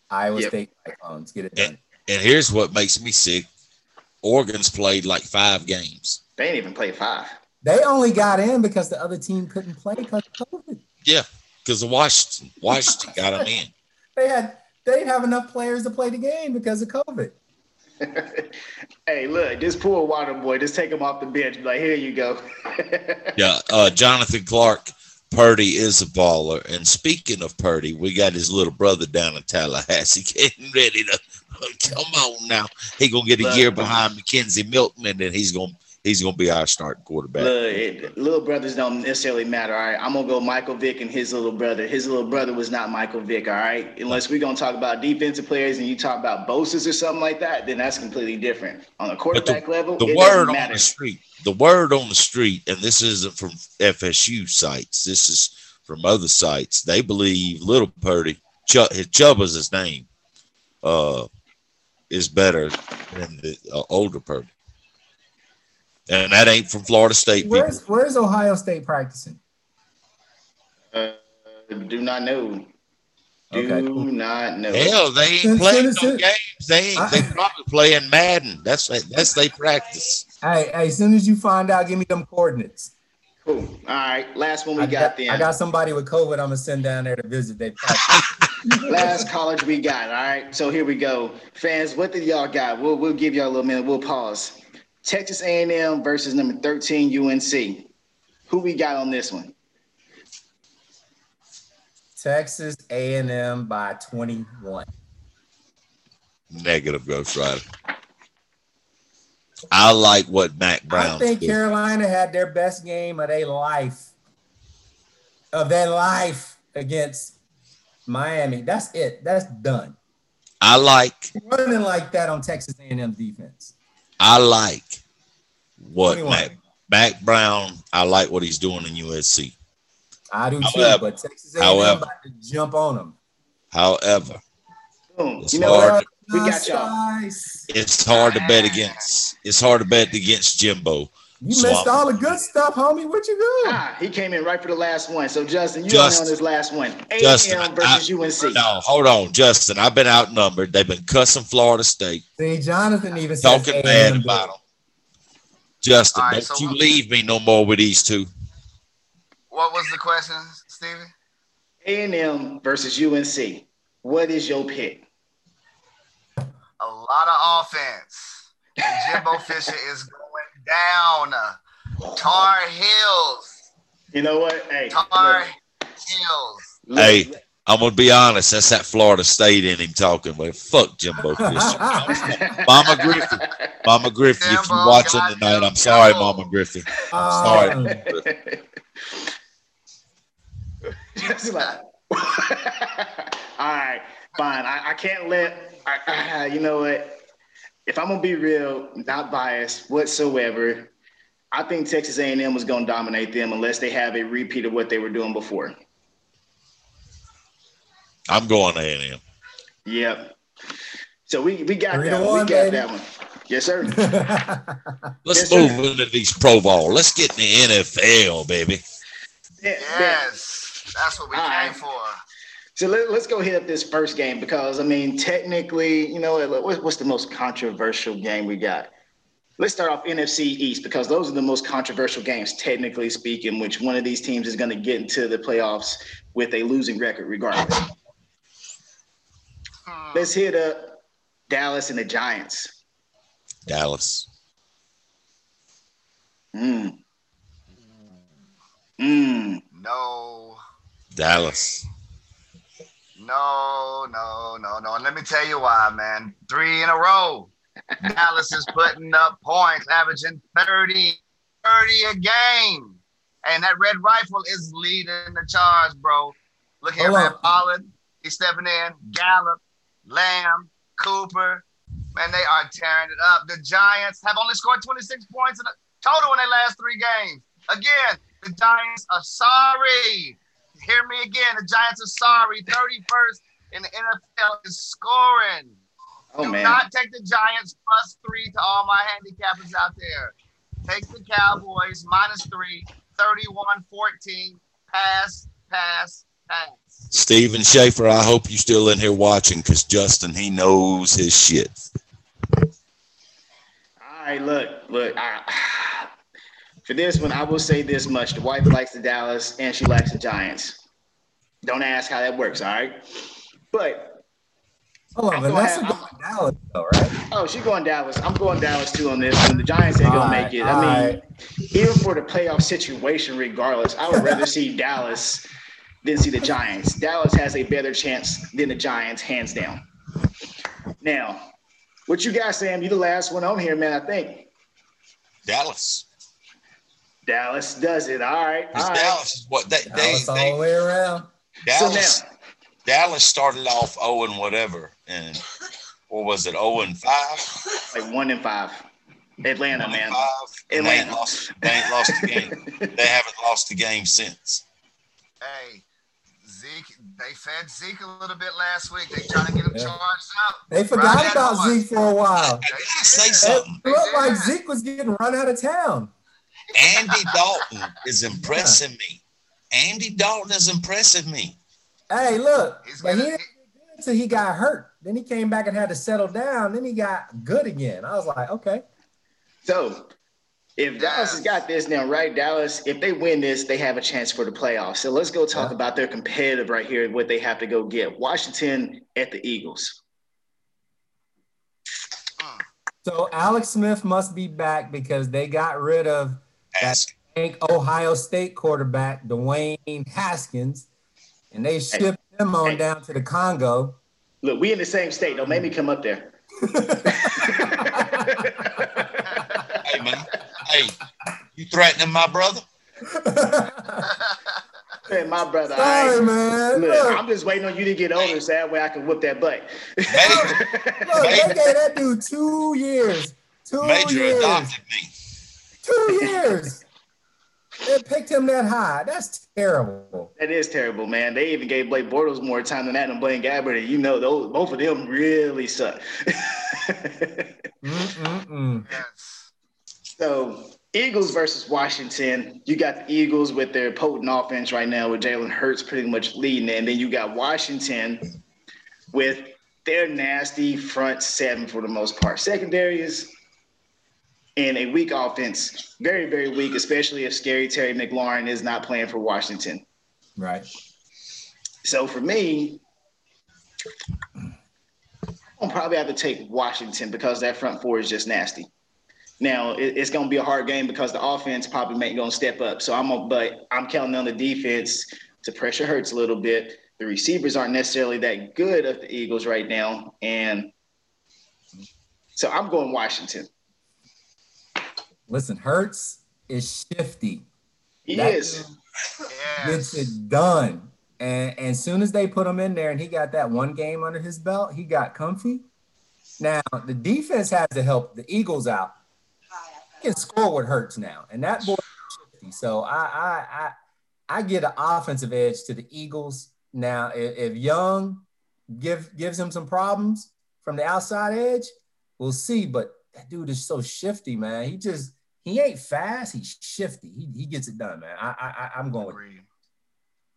Iowa yep. State Cyclones. Get it done. And, and here's what makes me sick. Oregon's played like five games. They ain't even played five. They only got in because the other team couldn't play because of COVID. Yeah, because the Washington, Washington got them in. They had they didn't have enough players to play the game because of COVID. Hey, look, just pour water, boy. Just take them off the bench. Like, here you go. Yeah, uh, Jonathan Clark. Purdy is a baller, and speaking of Purdy, we got his little brother down in Tallahassee getting ready to come on now. He gonna get a look, year behind McKenzie Milton, and then he's gonna he's gonna be our starting quarterback. Look, it, little brothers don't necessarily matter. All right, I'm gonna go Michael Vick and his little brother. His little brother was not Michael Vick. All right, unless we're gonna talk about defensive players and you talk about Bosa's or something like that, then that's completely different. On a quarterback the, level, the it word doesn't matter. On the street. The word on the street, and this isn't from F S U sites, this is from other sites, they believe little Purdy, Ch- his Chubba's his name, uh, is better than the uh, older Purdy. And that ain't from Florida State. Where's, where's Ohio State practicing? Uh, do not know. Do okay. not know. Hell, they ain't since, playing since, no since, games. They ain't, I, they probably playing Madden. That's that's they practice. Hey, hey, as soon as you find out, give me them coordinates. Cool. All right. Last one we got, got then. I got somebody with COVID I'm going to send down there to visit. They practice. Last college we got. All right. So here we go. Fans, what did y'all got? We'll, we'll give y'all a little minute. We'll pause. Texas A and M versus number thirteen U N C. Who we got on this one? Texas A and M by twenty-one. Negative, Ghost Rider. I like what Mac Brown. I think did. Carolina had their best game of their life, of their life against Miami. That's it. That's done. I like running like that on Texas A and M defense. I like what Mac, Mac Brown. I like what he's doing in U S C. I do however, too, but Texas A and M however, about to jump on them. However, it's you know hard. To, we got y'all. It's hard to bet against. It's hard to bet against Jimbo. You so missed I'm, all the good stuff, homie. What you doing? Ah, he came in right for the last one. So Justin, you Justin, on this last one. A and M versus I, U N C. No, hold on, Justin. I've been outnumbered. They've been cussing Florida State. See, Jonathan even said talking bad about them. Justin, right, don't so you leave me no more with these two. What was the question, Stevie? A and M versus U N C. What is your pick? A lot of offense. And Jimbo Fisher is going down. Tar Heels. You know what? Hey, Tar look. Heels. Hey, I'm going to be honest. That's that Florida State in him talking. Well, fuck Jimbo Fisher. Mama Griffin. Mama Griffin, Jimbo, if you're watching God tonight, I'm sorry, go. Mama Griffin. I'm sorry. Uh, Just like, all right, fine. I, I can't let, I, I, you know what? If I'm going to be real, not biased whatsoever, I think Texas A and M was going to dominate them unless they have a repeat of what they were doing before. I'm going A and M. Yep. So we, we got that one. We got that one. Yes, sir. Let's move into these Pro Bowl. Let's get in the N F L, baby. Yes. That's what we came for. So let, let's go hit up this first game because, I mean, technically, you know, what's the most controversial game we got? Let's start off N F C East because those are the most controversial games, technically speaking, which one of these teams is going to get into the playoffs with a losing record regardless. Uh, Let's hit up Dallas and the Giants. Dallas. Mm. Mm. No. Dallas. No, no, no, no. And let me tell you why, man. Three in a row. Dallas is putting up points, averaging thirty, thirty a game. And that Red Rifle is leading the charge, bro. Look here, man. Pollard, he's stepping in. Gallup, Lamb, Cooper. Man, they are tearing it up. The Giants have only scored twenty-six points in a total in their last three games. Again, the Giants are sorry. Hear me again. The Giants are sorry. thirty-first in the N F L is scoring. Oh, Do man. not take the Giants plus three to all my handicappers out there. Take the Cowboys minus three, thirty-one fourteen. Pass, pass, pass. Steven Schaefer, I hope you're still in here watching because Justin, he knows his shit. All right, look, look. I, for this one, I will say this much. The wife likes the Dallas and she likes the Giants. Don't ask how that works, all right? But – Hold on, Vanessa going Dallas, though, right? Oh, she's going Dallas. I'm going Dallas, too, on this one. The Giants ain't going to make it. I mean, right. Even for the playoff situation, regardless, I would rather see Dallas than see the Giants. Dallas has a better chance than the Giants, hands down. Now, what you got, Sam? You the last one on here, man, I think. Dallas. Dallas does it. All right. All right. Dallas. What, they, Dallas they, all they, the way around. Dallas. So now, Dallas started off zero and whatever, and or was it zero and five? Like one and five. Atlanta, one man. Five, Atlanta. They ain't lost, they ain't lost the game. They haven't lost the game since. Hey, Zeke. They fed Zeke a little bit last week. They trying to get him yeah. charged up. They forgot right about Zeke for a while. I, I gotta say something. It looked like Zeke was getting run out of town. Andy Dalton is impressing yeah. me. Andy Dalton is impressing me. Hey, look, but he didn't get good until he got hurt. Then he came back and had to settle down. Then he got good again. I was like, okay. So, if Dallas has got this now, right, Dallas, if they win this, they have a chance for the playoffs. So, let's go talk yeah. about their competitive right here and what they have to go get. Washington at the Eagles. So, Alex Smith must be back because they got rid of that Ohio State quarterback, Dwayne Haskins. And they shipped hey, him on hey. down to the Congo. Look, we in the same state. Don't make me come up there. Hey, man. Hey, you threatening my brother? Hey, my brother. Sorry, right. man. Look, look, I'm just waiting on you to get older so that way I can whoop that butt. Major, look, Major, they gave that dude two years. Two Major years. adopted me. Two years. They picked him that high. That's terrible. That is terrible, man. They even gave Blake Bortles more time than that and Blaine Gabbert. You know, those, both of them really suck. Mm-mm-mm. So, Eagles versus Washington. You got the Eagles with their potent offense right now with Jalen Hurts pretty much leading. And then you got Washington with their nasty front seven for the most part. Secondary is... And a weak offense, very, very weak, especially if Scary Terry McLaurin is not playing for Washington. Right. So for me, I'll probably have to take Washington because that front four is just nasty. Now, it's going to be a hard game because the offense probably ain't going to step up. So I'm, a, but I'm counting on the defense to pressure Hurts a little bit the receivers aren't necessarily that good of the Eagles right now. And so I'm going Washington. Listen, Hurts is shifty. He that is. Gets it done. And as soon as they put him in there and he got that one game under his belt, he got comfy. Now, the defense has to help the Eagles out. He can score with Hurts now. And that boy is shifty. So I, I, I, I get an offensive edge to the Eagles. Now, if, if Young give, gives him some problems from the outside edge, we'll see. But that dude is so shifty, man. He just – he ain't fast. He's shifty. He he gets it done, man. I, I, I'm going with him.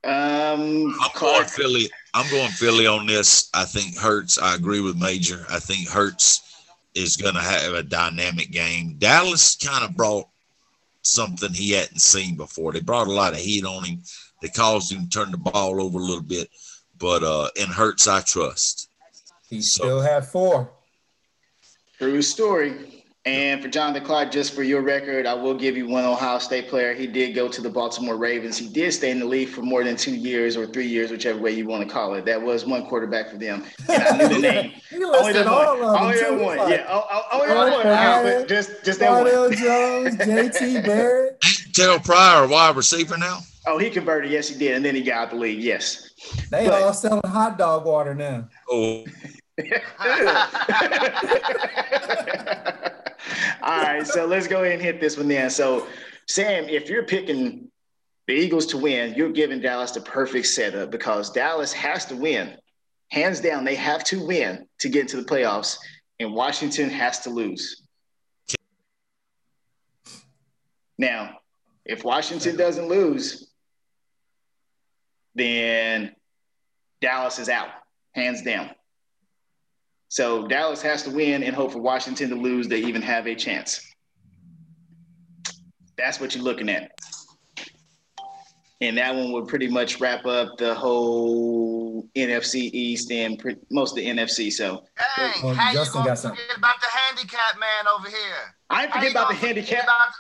Um, I'm going Philly. I'm going Philly on this. I think Hurts – I agree with Major. I think Hurts is going to have a dynamic game. Dallas kind of brought something he hadn't seen before. They brought a lot of heat on him. They caused him to turn the ball over a little bit. But uh, in Hurts, I trust. He so. still have four. True story. And for Jonathan Clark, just for your record, I will give you one Ohio State player. He did go to the Baltimore Ravens. He did stay in the league for more than two years or three years, whichever way you want to call it. That was one quarterback for them. And I knew the name. Only the one. Only the one. Like, yeah, oh, oh, only one. Right, just just that one. Jones, J T Barrett. Terrell Pryor, wide receiver now. Oh, he converted. Yes, he did. And then he got out the league. Yes. They but, all selling hot dog water now. Oh. All right. So let's go ahead and hit this one then. So, Sam, if you're picking the Eagles to win, you're giving Dallas the perfect setup because Dallas has to win. Hands down, they have to win to get into the playoffs, and Washington has to lose. Now, if Washington doesn't lose, then Dallas is out, hands down. So Dallas has to win and hope for Washington to lose. They even have a chance. That's what you're looking at. And that one would pretty much wrap up the whole N F C East and pre- most of the N F C. So, hey, well, how Justin you gonna forget something. about the handicap man over here? I ain't forget about the handicap. About-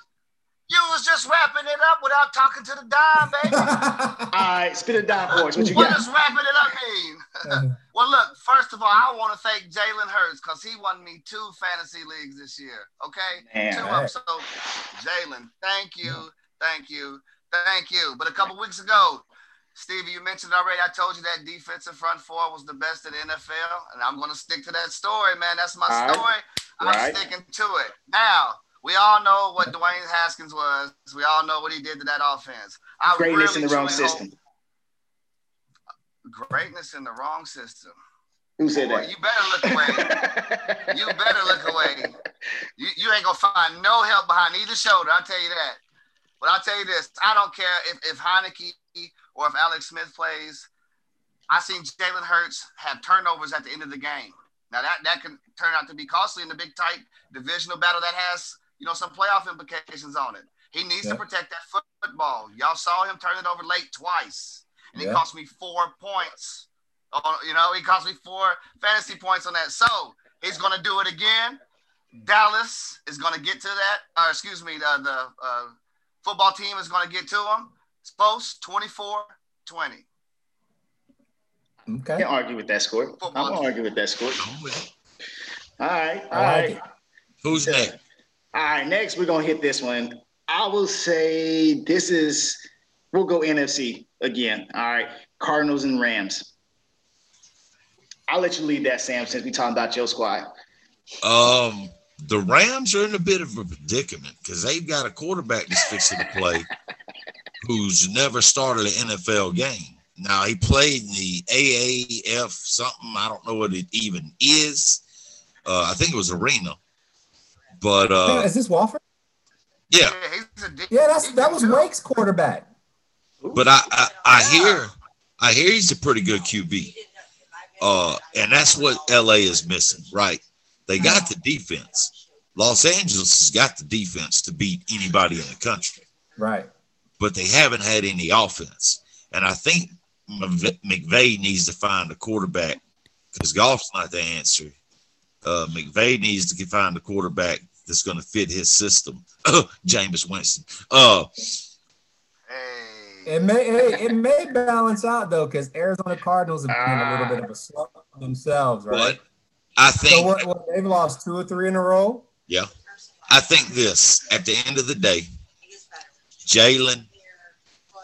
You was just wrapping it up without talking to the dime, baby. All right, spit a dime for us. What you got? What does wrapping it up mean? Well, look, first of all, I want to thank Jalen Hurts because he won me two fantasy leagues this year, okay? Man, two right. of them. So, Jalen, thank you, thank you, thank you. But a couple weeks ago, Stevie, you mentioned already, I told you that defensive front four was the best in the N F L, and I'm going to stick to that story, man. That's my all story. Right. I'm right. sticking to it. Now, we all know what Dwayne Haskins was. We all know what he did to that offense. I greatness really in the wrong system. Hope... Greatness in the wrong system. Who said Boy, that? You better look away. You better look away. You, you ain't going to find no help behind either shoulder. I'll tell you that. But I'll tell you this. I don't care if, if Heineke or if Alex Smith plays. I seen Jalen Hurts have turnovers at the end of the game. Now, that, that can turn out to be costly in the big, tight divisional battle that has – you know, some playoff implications on it. He needs yeah. to protect that football. Y'all saw him turn it over late twice. And yeah. it cost me four points. On, you know, it cost me four fantasy points on that. So, he's going to do it again. Dallas is going to get to that. Or, excuse me, the, the uh, football team is going to get to him. It's post twenty-four twenty. Okay. I can't argue with that score. Football I'm going to argue with that score. All right. All like right. It. Who's yeah. next? All right, next we're going to hit this one. I will say this is – we'll go N F C again, all right, Cardinals and Rams. I'll let you lead that, Sam, since we're talking about your squad. Um, the Rams are in a bit of a predicament because they've got a quarterback that's fixing to play who's never started an N F L game. Now, he played in the A A F something. I don't know what it even is. Uh, I think it was Arena. But uh, is this Wofford? Yeah, yeah, that's that was Wake's quarterback. But I, I, I hear, I hear he's a pretty good Q B, uh, and that's what L A is missing, right? They got the defense. Los Angeles has got the defense to beat anybody in the country, right? But they haven't had any offense, and I think McVay needs to find a quarterback because Goff's not the answer. Uh, McVay needs to find a quarterback that's going to fit his system. Jameis Winston. Uh, hey. It may hey, it may balance out though, because Arizona Cardinals have been ah. a little bit of a slump themselves, right? But I think so what, what, they've lost two or three in a row. Yeah, I think this at the end of the day, Jalen,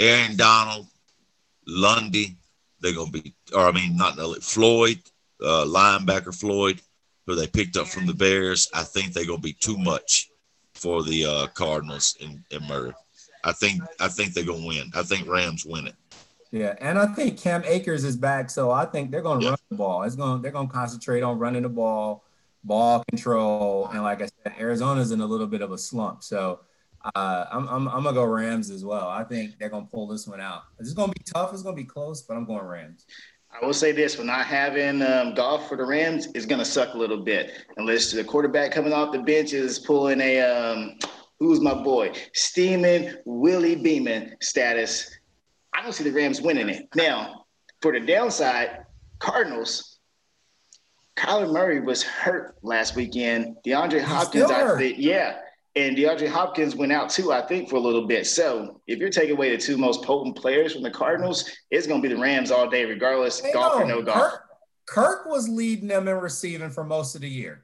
Aaron Donald, Lundy, they're gonna be, or I mean, not Floyd, uh, linebacker Floyd, who they picked up from the Bears. I think they're gonna be too much for the uh, Cardinals in, in Murray. I think I think they're gonna win. I think Rams win it. Yeah, and I think Cam Akers is back, so I think they're gonna yeah. run the ball. It's going they're gonna concentrate on running the ball, ball control, and like I said, Arizona's in a little bit of a slump. So uh, I'm, I'm I'm gonna go Rams as well. I think they're gonna pull this one out. It's gonna be tough. It's gonna be close, but I'm going Rams. I will say this: when not having um, Goff for the Rams is gonna suck a little bit, unless the quarterback coming off the bench is pulling a. Um, Who's my boy? Steeman, Willie Beeman status. I don't see the Rams winning it. Now, for the downside, Cardinals, Kyler Murray was hurt last weekend. DeAndre Hopkins, I think, yeah. And DeAndre Hopkins went out too, I think, for a little bit. So if you're taking away the two most potent players from the Cardinals, it's going to be the Rams all day, regardless, hey, golf no, or no golf. Kirk, Kirk was leading them in receiving for most of the year.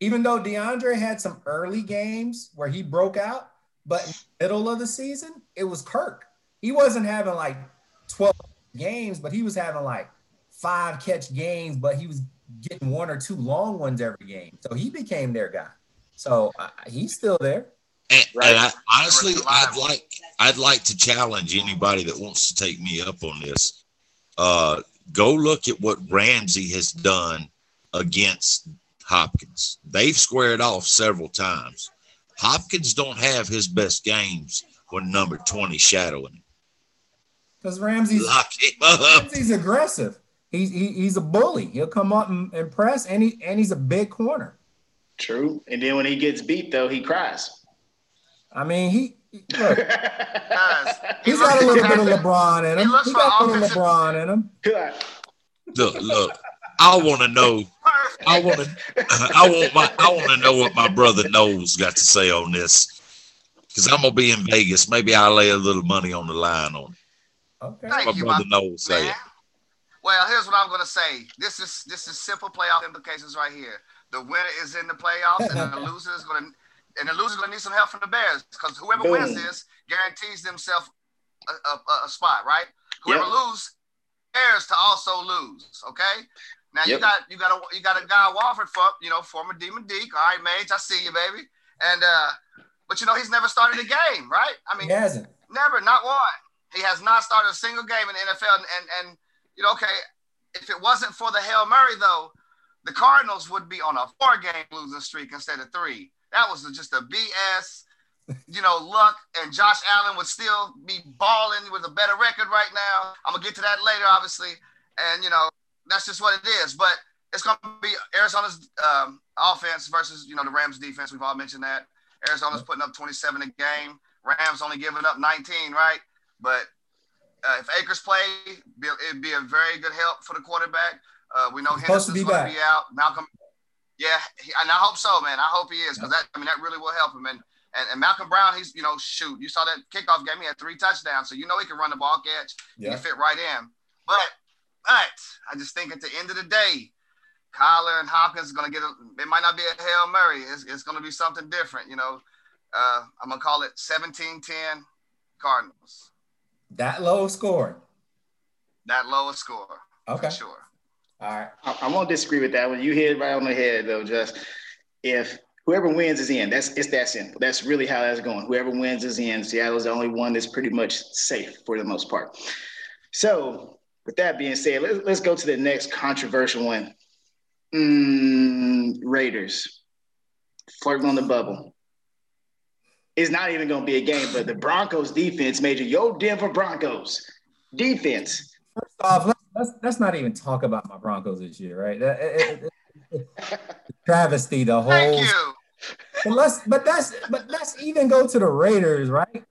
Even though DeAndre had some early games where he broke out, but in the middle of the season, it was Kirk. He wasn't having like twelve games, but he was having like five catch games, but he was getting one or two long ones every game. So he became their guy. So uh, he's still there. And, right? and I, honestly, I'd like I'd like to challenge anybody that wants to take me up on this. Uh, go look at what Ramsey has done against Hopkins. They've squared off several times. Hopkins don't have his best games when number twenty shadowing him. Because Ramsey's, Ramsey's aggressive. He's he, he's a bully. He'll come up and, and press, and he and he's a big corner. True. And then when he gets beat, though, he cries. I mean, he look, guys, he's got a little bit of LeBron in him. He, he got a little LeBron in him. Look, look. I want to know. I want to. I want my. I want to know what my brother Noel's got to say on this, because I'm gonna be in Vegas. Maybe I'll lay a little money on the line on it. Okay. Thank my you, brother my Noel say it. Well, here's what I'm gonna say. This is this is simple playoff implications right here. The winner is in the playoffs, and the loser is gonna and the loser is gonna need some help from the Bears, because whoever Boom. wins this guarantees themselves a, a, a spot, right? Whoever yep. loses, Bears to also lose. Okay. Now yep. you got you got a you got a guy Walford for you know former Demon Deke. All right, Mage, I see you, baby. And uh, but you know he's never started a game, right? I mean, he hasn't. Never, not one. He has not started a single game in the N F L. And, and and you know, okay, if it wasn't for the Hail Mary though, the Cardinals would be on a four-game losing streak instead of three. That was just a B S, you know, luck. And Josh Allen would still be balling with a better record right now. I'm gonna get to that later, obviously. And you know. That's just what it is, but it's going to be Arizona's um, offense versus, you know, the Rams' defense. We've all mentioned that. Arizona's putting up twenty-seven a game. Rams only giving up nineteen, right? But uh, if Akers play, it'd be a very good help for the quarterback. Uh, we know Henderson's going to be out. Malcolm, yeah, he, and I hope so, man. I hope he is, because that, I mean, that really will help him. And, and and Malcolm Brown, he's, you know, shoot. You saw that kickoff game. He had three touchdowns, so you know he can run the ball, catch. Yeah. He can fit right in. But – But I just think at the end of the day, Kyler and Hopkins are going to get – it might not be a Hail Mary. It's, it's going to be something different, you know. Uh, I'm going to call it seventeen ten Cardinals. That low score. That low score. Okay. For sure. All right. I, I won't disagree with that one. You hit it right on the head, though, Just. If – Whoever wins is in. That's it's that simple. That's really how that's going. Whoever wins is in. Seattle's the only one that's pretty much safe for the most part. So – with that being said, let's, let's go to the next controversial one. Mm, Raiders. Flirting on the bubble. It's not even going to be a game, but the Broncos defense, Major, yo, Denver Broncos defense. First off, let's, let's, let's not even talk about my Broncos this year, right? That, it, it, it, travesty, the whole. Thank you. But, let's, but, that's, but let's even go to the Raiders, right?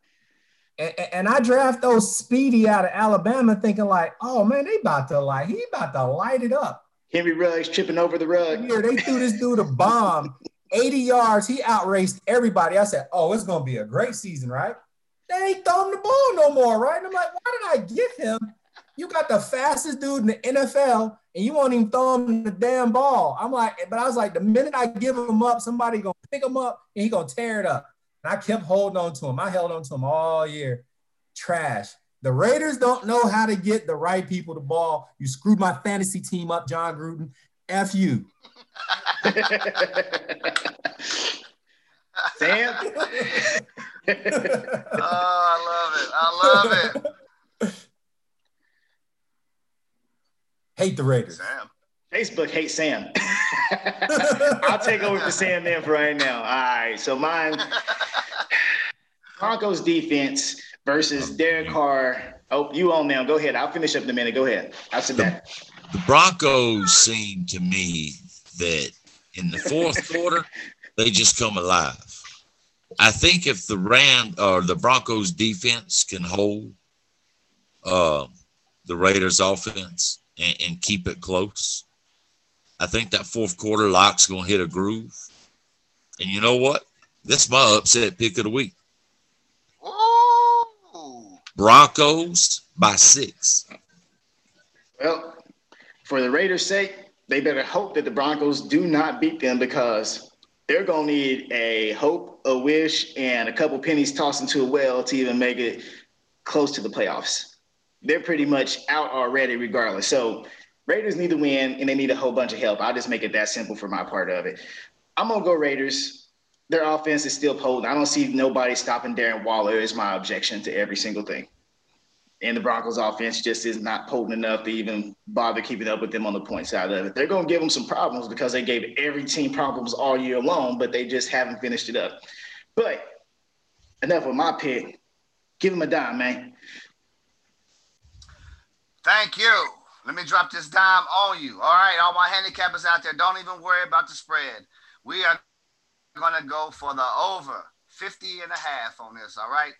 And I draft those Speedy out of Alabama thinking like, oh, man, they about to light. He about to light it up. Henry Ruggs chipping over the rug. Yeah, they threw this dude a bomb. eighty yards. He outraced everybody. I said, oh, it's going to be a great season, right? they ain't throwing the ball no more, right? And I'm like, why did I get him? You got the fastest dude in the N F L, and you won't even throw him the damn ball. I'm like, but I was like, the minute I give him up, somebody going to pick him up, and he going to tear it up. And I kept holding on to him. I held on to him all year. Trash. The Raiders don't know how to get the right people the ball. You screwed my fantasy team up, John Gruden. F you. Sam? Oh, I love it. I love it. Hate the Raiders. Sam. Facebook hates Sam. I'll take over for Sam then for right now. All right, so mine, Broncos defense versus Derek Carr. Oh, you on now. Go ahead. I'll finish up in a minute. Go ahead. I'll sit back. The, the Broncos seem to me that in the fourth quarter, they just come alive. I think if the Ram or the Broncos defense can hold uh, the Raiders offense and, and keep it close, I think that fourth quarter lock's going to hit a groove. And you know what? That's my upset pick of the week. Ooh. Broncos by six. Well, for the Raiders' sake, they better hope that the Broncos do not beat them, because they're going to need a hope, a wish, and a couple pennies tossed into a well to even make it close to the playoffs. They're pretty much out already regardless. So Raiders need to win, and they need a whole bunch of help. I'll just make it that simple for my part of it. I'm going to go Raiders. Their offense is still potent. I don't see nobody stopping Darren Waller is my objection to every single thing. And the Broncos offense just is not potent enough to even bother keeping up with them on the point side of it. They're going to give them some problems, because they gave every team problems all year long, but they just haven't finished it up. But enough of my pick. Give them a dime, man. Thank you. Let me drop this dime on you. All right, all my handicappers out there, don't even worry about the spread. We are going to go for the over fifty and a half on this, all right?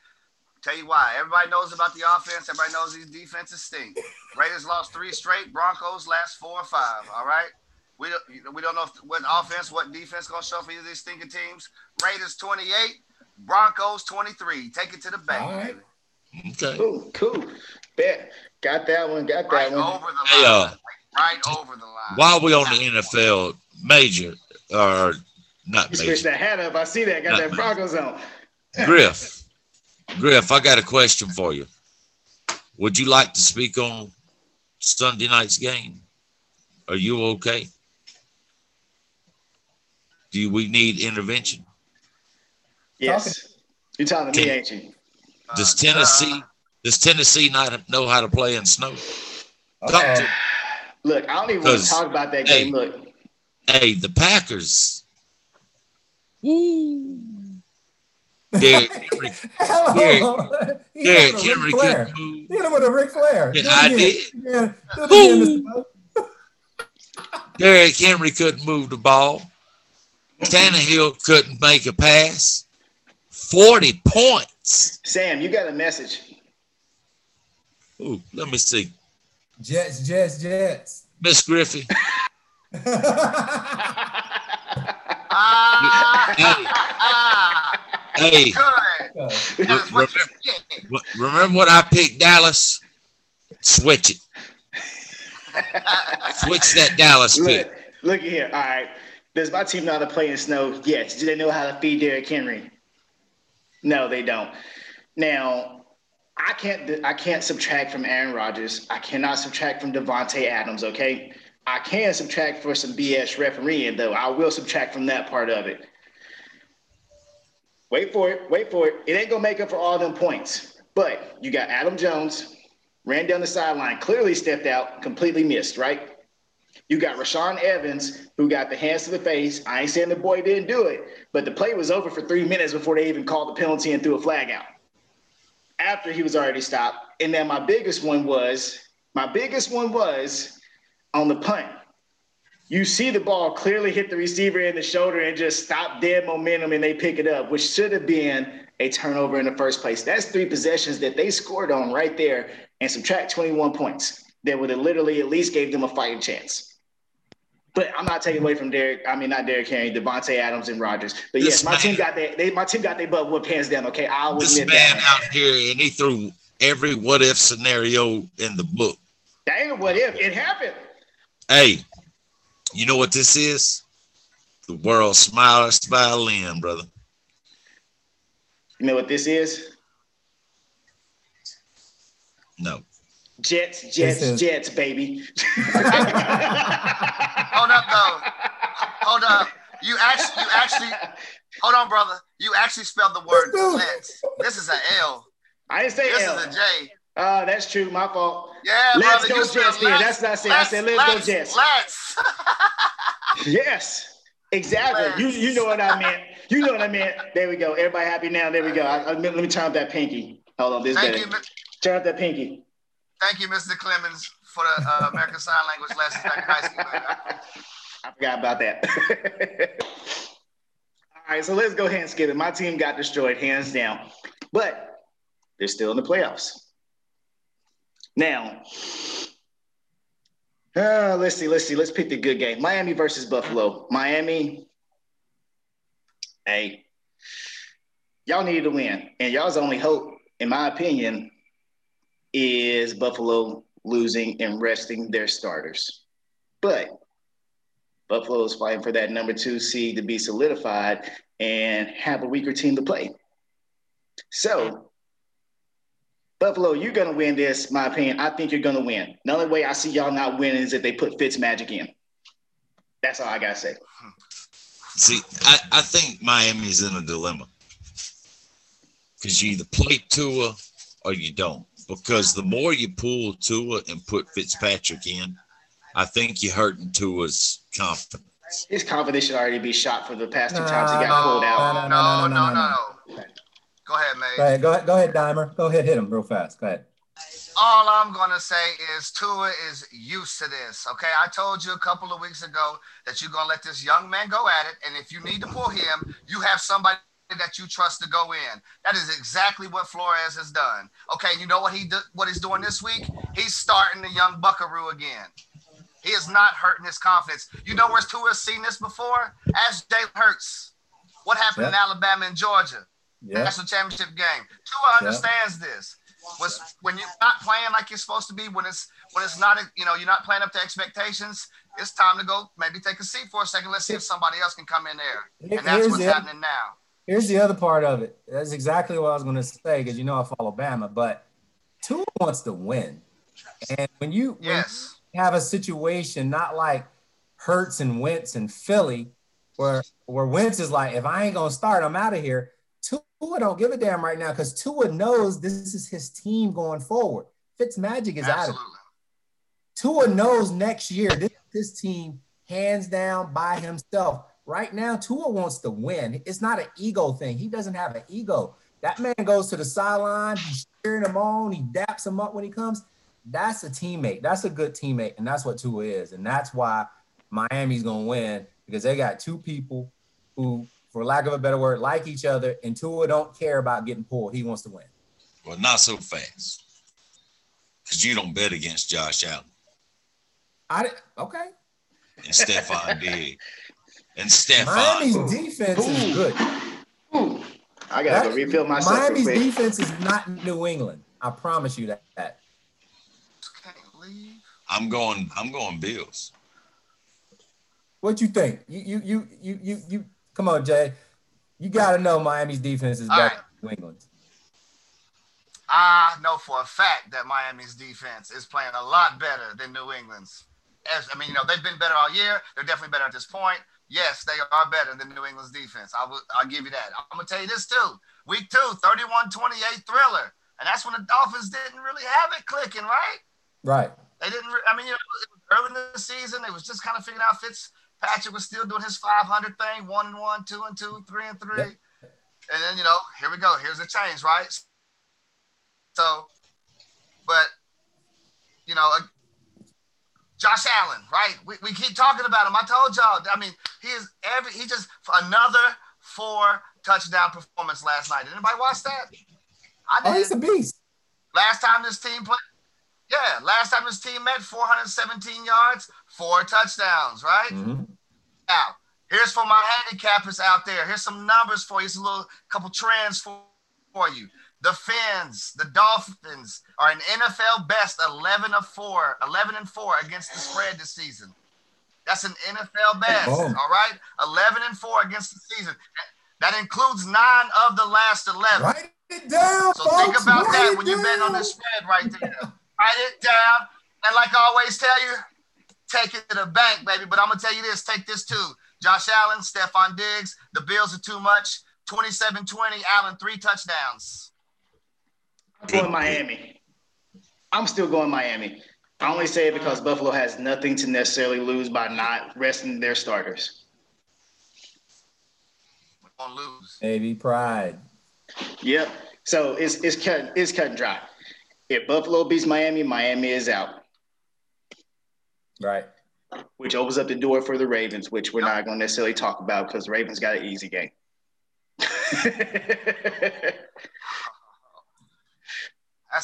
Tell you why. Everybody knows about the offense. Everybody knows these defenses stink. Raiders lost three straight. Broncos last four or five. All right. We don't, we don't know if, what offense, what defense going to show for either of these stinking teams. Raiders twenty-eight, Broncos twenty-three. Take it to the bank. All right. Okay. Cool. Cool. Bet. Got that one. Got that right one. Over the hey, line. Uh, right over the line. While we on the N F L major or not major. You switched that hat up. I see that. Got not that major. Broncos on. Griff. Griff, I got a question for you. Would you like to speak on Sunday night's game? Are you okay? Do we need intervention? Yes. You're talking to Can, me, ain't you? Does Tennessee uh, does Tennessee not know how to play in snow? Talk uh, to look, I don't even want to talk about that hey, game. Look. Hey, the Packers. Woo. Derrick Henry, Derrick, he Derrick Henry couldn't move. He hit him with a Ric Flair. Yeah, I did. Yeah, Derrick Henry couldn't move the ball. Tannehill couldn't make a pass. Forty points. Sam, you got a message. Ooh, let me see. Jets, Jets, Jets. Miss Griffey. Ah. Hey, remember, remember what I picked Dallas? Switch it. Switch that Dallas pick. Look, look at here. All right. Does my team know how to play in snow? Yes. Do they know how to feed Derrick Henry? No, they don't. Now, I can't I can't subtract from Aaron Rodgers. I cannot subtract from Devontae Adams, okay? I can subtract for some B S refereeing, though. I will subtract from that part of it. Wait for it. Wait for it. It ain't going to make up for all them points. But you got Adam Jones, ran down the sideline, clearly stepped out, completely missed, right? You got Rashaan Evans, who got the hands to the face. I ain't saying the boy didn't do it, but the play was over for three minutes before they even called the penalty and threw a flag out after he was already stopped. And then my biggest one was, my biggest one was on the punt. You see the ball clearly hit the receiver in the shoulder and just stop dead momentum, and they pick it up, which should have been a turnover in the first place. That's three possessions that they scored on right there, and subtract twenty-one points. That would have literally at least gave them a fighting chance. But I'm not taking away from Derrick. I mean, not Derrick Henry, Devontae Adams and Rodgers. But yes, yeah, my team got their they my team got their butt with pants down. Okay, I'll admit that. This man out here, and he threw every what if scenario in the book. That ain't a what if. It happened. Hey, you know what this is? The world's smallest violin, brother. You know what this is? No. Jets, Jets, is- Jets, baby. Hold up, though. Hold up. You actually, you actually, hold on, brother. You actually spelled the word Jets. This is an L. I didn't say this L. This is a J. Uh, that's true. My fault. Yeah, let's brother, go Jets. Then that's not saying. I said let's, let's go Jets. Let's. Yes, exactly. Let's. You you know what I meant. You know what I meant. There we go. Everybody happy now. There we go. I, I, let me turn up that pinky. Hold on, this Thank better. You, turn up that pinky. Thank you, Mister Clemens, for the uh, American Sign Language lessons back in high school. I forgot about that. All right, so let's go ahead and skip it. My team got destroyed, hands down. But they're still in the playoffs. Now, uh, let's see, let's see. Let's pick the good game. Miami versus Buffalo. Miami, hey, y'all needed to win. And y'all's only hope, in my opinion, is Buffalo losing and resting their starters. But Buffalo is fighting for that number two seed to be solidified and have a weaker team to play. So, Buffalo, you're going to win this, my opinion. I think you're going to win. The only way I see y'all not winning is if they put Fitzmagic in. That's all I got to say. See, I, I think Miami's in a dilemma because you either play Tua or you don't. Because the more you pull Tua and put Fitzpatrick in, I think you're hurting Tua's confidence. His confidence should already be shot for the past two no, times he got pulled out. No, no, no, no, no. no, no, no. no. Go ahead, man. Go ahead, go ahead, go ahead, Dimer. Go ahead, hit him real fast. Go ahead. All I'm going to say is Tua is used to this, okay? I told you a couple of weeks ago that you're going to let this young man go at it, and if you need to pull him, you have somebody that you trust to go in. That is exactly what Flores has done. Okay, you know what he do, what he's doing this week? He's starting the young Buckaroo again. He is not hurting his confidence. You know where Tua has seen this before? As Jalen Hurts. What happened yep. in Alabama and Georgia? Yep. National championship game. Tua understands yep. this. When, when you're not playing like you're supposed to be, when it's when it's not, you know, you're not playing up to expectations, it's time to go maybe take a seat for a second. Let's see if somebody else can come in there. And that's what's happening now. Here's the other part of it. That's exactly what I was going to say because you know I follow Bama, but Tua wants to win. And when you, yes. when you have a situation not like Hurts and Wentz and Philly where, where Wentz is like, if I ain't going to start, I'm out of here. Tua don't give a damn right now because Tua knows this is his team going forward. Fitzmagic is Absolutely. out of it. Tua knows next year this, this team hands down by himself. Right now, Tua wants to win. It's not an ego thing. He doesn't have an ego. That man goes to the sideline, he's cheering him on, he daps him up when he comes. That's a teammate. That's a good teammate, and that's what Tua is. And that's why Miami's going to win because they got two people who, for lack of a better word, like each other, and Tua don't care about getting pulled. He wants to win. Well, not so fast because you don't bet against Josh Allen. I did, okay. And Stephon Diggs. And Stephon. Miami's Ooh. defense Ooh. is good. Ooh. I got to refill myself. Miami's defense is not New England. I promise you that. that. Can't leave. I'm going. I'm going Bills. What you think? You you you you you, you come on, Jay. You got to know Miami's defense is better right. than New England's. I know for a fact that Miami's defense is playing a lot better than New England's. As, I mean, you know, they've been better all year. They're definitely better at this point. Yes, they are better than New England's defense. I will, I'll give you that. I'm going to tell you this, too. Week two, thirty-one twenty-eight thriller. And that's when the Dolphins didn't really have it clicking, right? Right. They didn't re- – I mean, you know, it was early in the season. It was just kind of figuring out Fitzpatrick was still doing his five hundred thing, one and one, two and two, three and three. Yep. And then, you know, here we go. Here's the change, right? So, but, you know – Josh Allen, right? We, we keep talking about him. I told y'all. I mean, he is every. He just another four touchdown performance last night. Did anybody watch that? I did. Oh, he's a beast. Last time this team played, Yeah, last time his team met, four hundred seventeen yards, four touchdowns, right? Mm-hmm. Now, here's for my handicappers out there. Here's some numbers for you. Here's a little couple trends for, for you. The Fins, the Dolphins, are an N F L best eleven of four, eleven and four against the spread this season. That's an N F L best, oh. all right? eleven and four against the season. That includes nine of the last eleven. Write it down, so folks. Think about Write that when you're betting on the spread right there. Write it down. And like I always tell you, take it to the bank, baby. But I'm going to tell you this. Take this, too. Josh Allen, Stephon Diggs, the Bills are too much. twenty-seven twenty, Allen, three touchdowns. I'm going Miami. I'm still going Miami. I only say it because Buffalo has nothing to necessarily lose by not resting their starters. Lose. Baby pride. Yep. So it's it's cut it's cut and dry. If Buffalo beats Miami, Miami is out. Right. Which opens up the door for the Ravens, which we're not going to necessarily talk about because the Ravens got an easy game. That's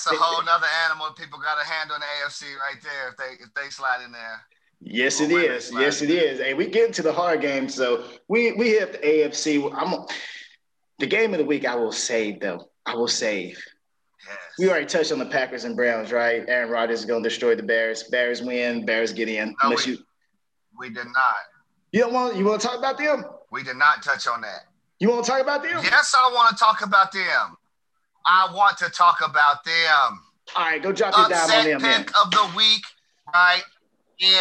a whole nother animal people got a hand on the A F C right there if they if they slide in there. Yes, it is. Yes, it is. Hey, we get into the hard game, so we we have the A F C. I'm the game of the week. I will save though. I will save. Yes. We already touched on the Packers and Browns, right? Aaron Rodgers is going to destroy the Bears. Bears win. Bears get in. No, Unless we, you, we did not. You don't want. You want to talk about them? We did not touch on that. You want to talk about them? Yes, I want to talk about them. I want to talk about them. All right, go drop your dime on them. Upset pick of the week, right? Yeah,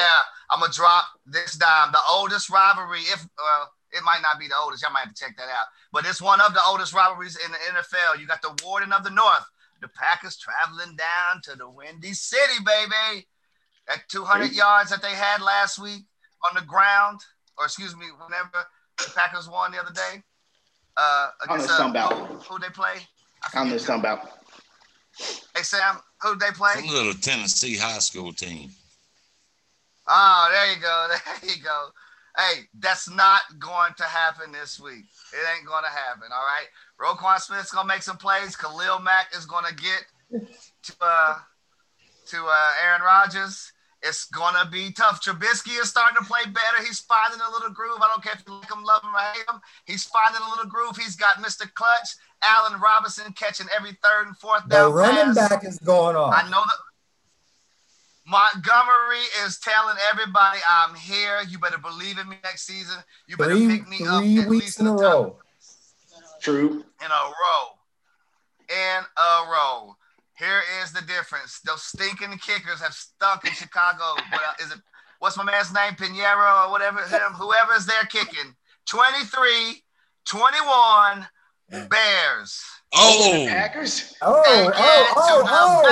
I'm going to drop this dime. The oldest rivalry, if uh, it might not be the oldest. Y'all might have to check that out. But it's one of the oldest rivalries in the N F L. You got the Warden of the North. The Packers traveling down to the Windy City, baby. At two hundred yards that they had last week on the ground, or excuse me, whenever the Packers won the other day. Uh, against, I don't know uh, something about. Who they play? I, I don't know something about. Hey, Sam, who they play? Some little Tennessee high school team. Oh, there you go. There you go. Hey, that's not going to happen this week. It ain't going to happen, all right? Roquan Smith's going to make some plays. Khalil Mack is going to get to uh, to uh, Aaron Rodgers. It's going to be tough. Trubisky is starting to play better. He's finding a little groove. I don't care if you like him, love him, or hate him. He's finding a little groove. He's got Mister Clutch, Allen Robinson catching every third and fourth down. The running pass. Back is going on. I know that. Montgomery is telling everybody, I'm here. You better believe in me next season. You better three, pick me three up at weeks least in a row. True. In a row. In a row. Here is the difference. Those stinking kickers have stunk in Chicago. What, is it, what's my man's name? Pinheiro or whatever. Him, whoever's there kicking. twenty-three, twenty-one, Bears. Oh. Packers. Oh, oh, oh, oh.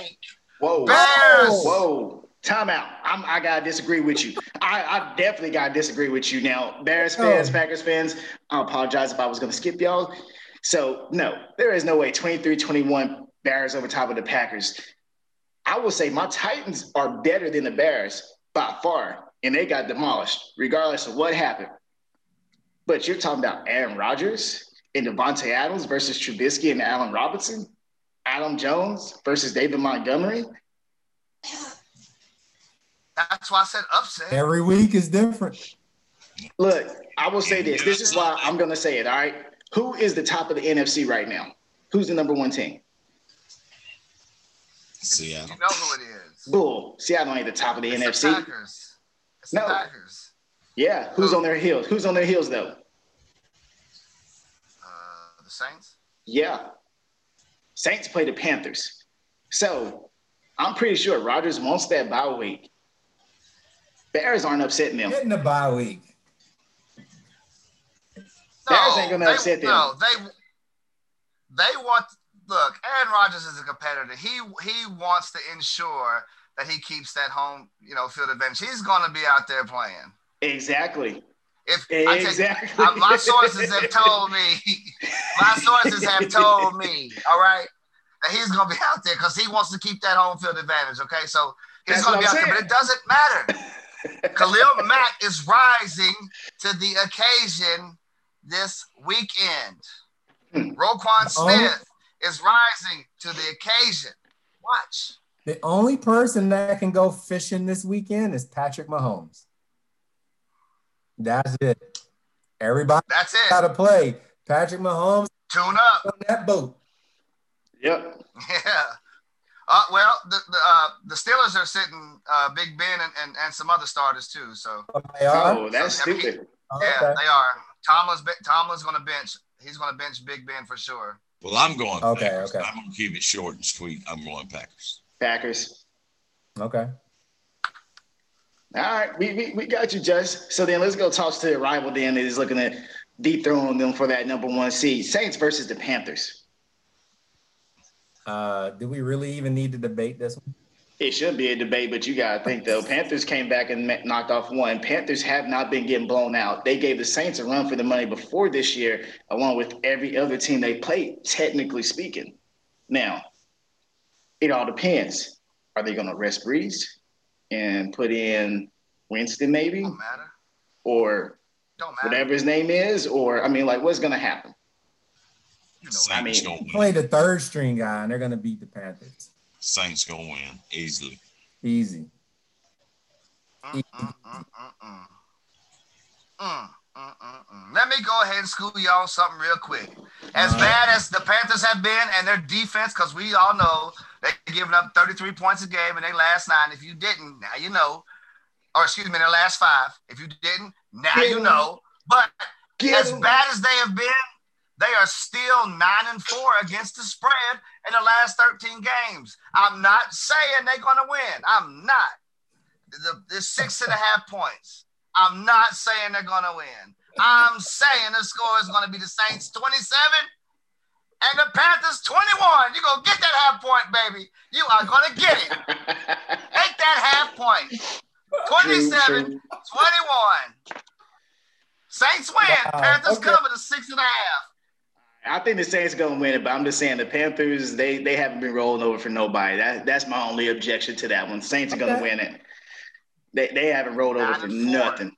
Bank. Whoa. Bears. Whoa. Time out. I'm, I got to disagree with you. I, I definitely got to disagree with you now. Bears fans, oh. Packers fans, I apologize if I was going to skip y'all. So, no, there is no way. twenty-three twenty-one Bears over top of the Packers. I will say my Titans are better than the Bears by far, and they got demolished regardless of what happened. But you're talking about Aaron Rodgers and Devontae Adams versus Trubisky and Allen Robinson? Adam Jones versus David Montgomery. That's why I said upset. Every week is different. Look, I will say this. This is why I'm going to say it, all right? Who is the top of the N F C right now? Who's the number one team? Seattle. You know who it is. Bull. Seattle ain't the top of the it's N F C. The Packers. It's no. the Packers. Yeah. Who's oh. on their heels? Who's on their heels, though? Uh, the Saints? Yeah. Saints play the Panthers. So I'm pretty sure Rodgers wants that bye week. Bears aren't upsetting them. Getting the bye week. No, Bears ain't going to upset them. No, they, they want – look, Aaron Rodgers is a competitor. He he wants to ensure that he keeps that home, you know, field advantage. He's going to be out there playing. Exactly. If exactly. I take, my sources have told me, my sources have told me, all right, that he's going to be out there because he wants to keep that home field advantage, okay? So he's going to be out saying. there, but it doesn't matter. Khalil Mack is rising to the occasion this weekend. Hmm. Roquan Smith oh. is rising to the occasion. Watch. The only person that can go fishing this weekend is Patrick Mahomes. That's it. Everybody That's it. Got to play. Patrick Mahomes. Tune up. On that boat. Yep. Yeah. Uh, well, the the, uh, the Steelers are sitting uh, Big Ben and, and, and some other starters too. So oh, they are? Oh, that's so, stupid. I mean, he, oh, yeah, okay. They are. Tomlin's Tomlin's going to bench. He's going to bench Big Ben for sure. Well, I'm going okay, Packers. Okay. I'm going to keep it short and sweet. I'm going Packers. Packers. Okay. All right. We we, we got you, Judge. So then let's go talk to the rival then that is looking to dethrone them for that number one seed. Saints versus the Panthers. Uh, do we really even need to debate this one? It should be a debate, but you got to think, though. Panthers came back and knocked off one. Panthers have not been getting blown out. They gave the Saints a run for the money before this year, along with every other team they played, technically speaking. Now, it all depends. Are they going to rest Breeze and put in Winston maybe? Don't matter. Or Don't matter. Whatever his name is? Or, I mean, like, what's going to happen? Saints I mean, gonna win. Play the third string guy, and they're gonna beat the Panthers. Saints gonna win easily. Easy. Mm, mm, mm, mm, mm. Mm, mm, mm, mm. Let me go ahead and school y'all something real quick. As uh, bad as the Panthers have been, and their defense, because we all know they're giving up thirty-three points a game in their last nine. If you didn't, now you know. Or excuse me, in their last five. If you didn't, now you know. But as bad as they have been, they are still nine and four against the spread in the last thirteen games. I'm not saying they're going to win. I'm not. The, the six and a half points. I'm not saying they're going to win. I'm saying the score is going to be the Saints twenty-seven and the Panthers twenty-one. You're going to get that half point, baby. You are going to get it. Take that half point. twenty-seven, twenty-one. Saints win. Wow. Panthers okay. cover the six and a half. I think the Saints going to win it, but I'm just saying the Panthers, they they haven't been rolling over for nobody. That That's my only objection to that one. Saints are okay. going to win it. They they haven't rolled Nine over for nothing.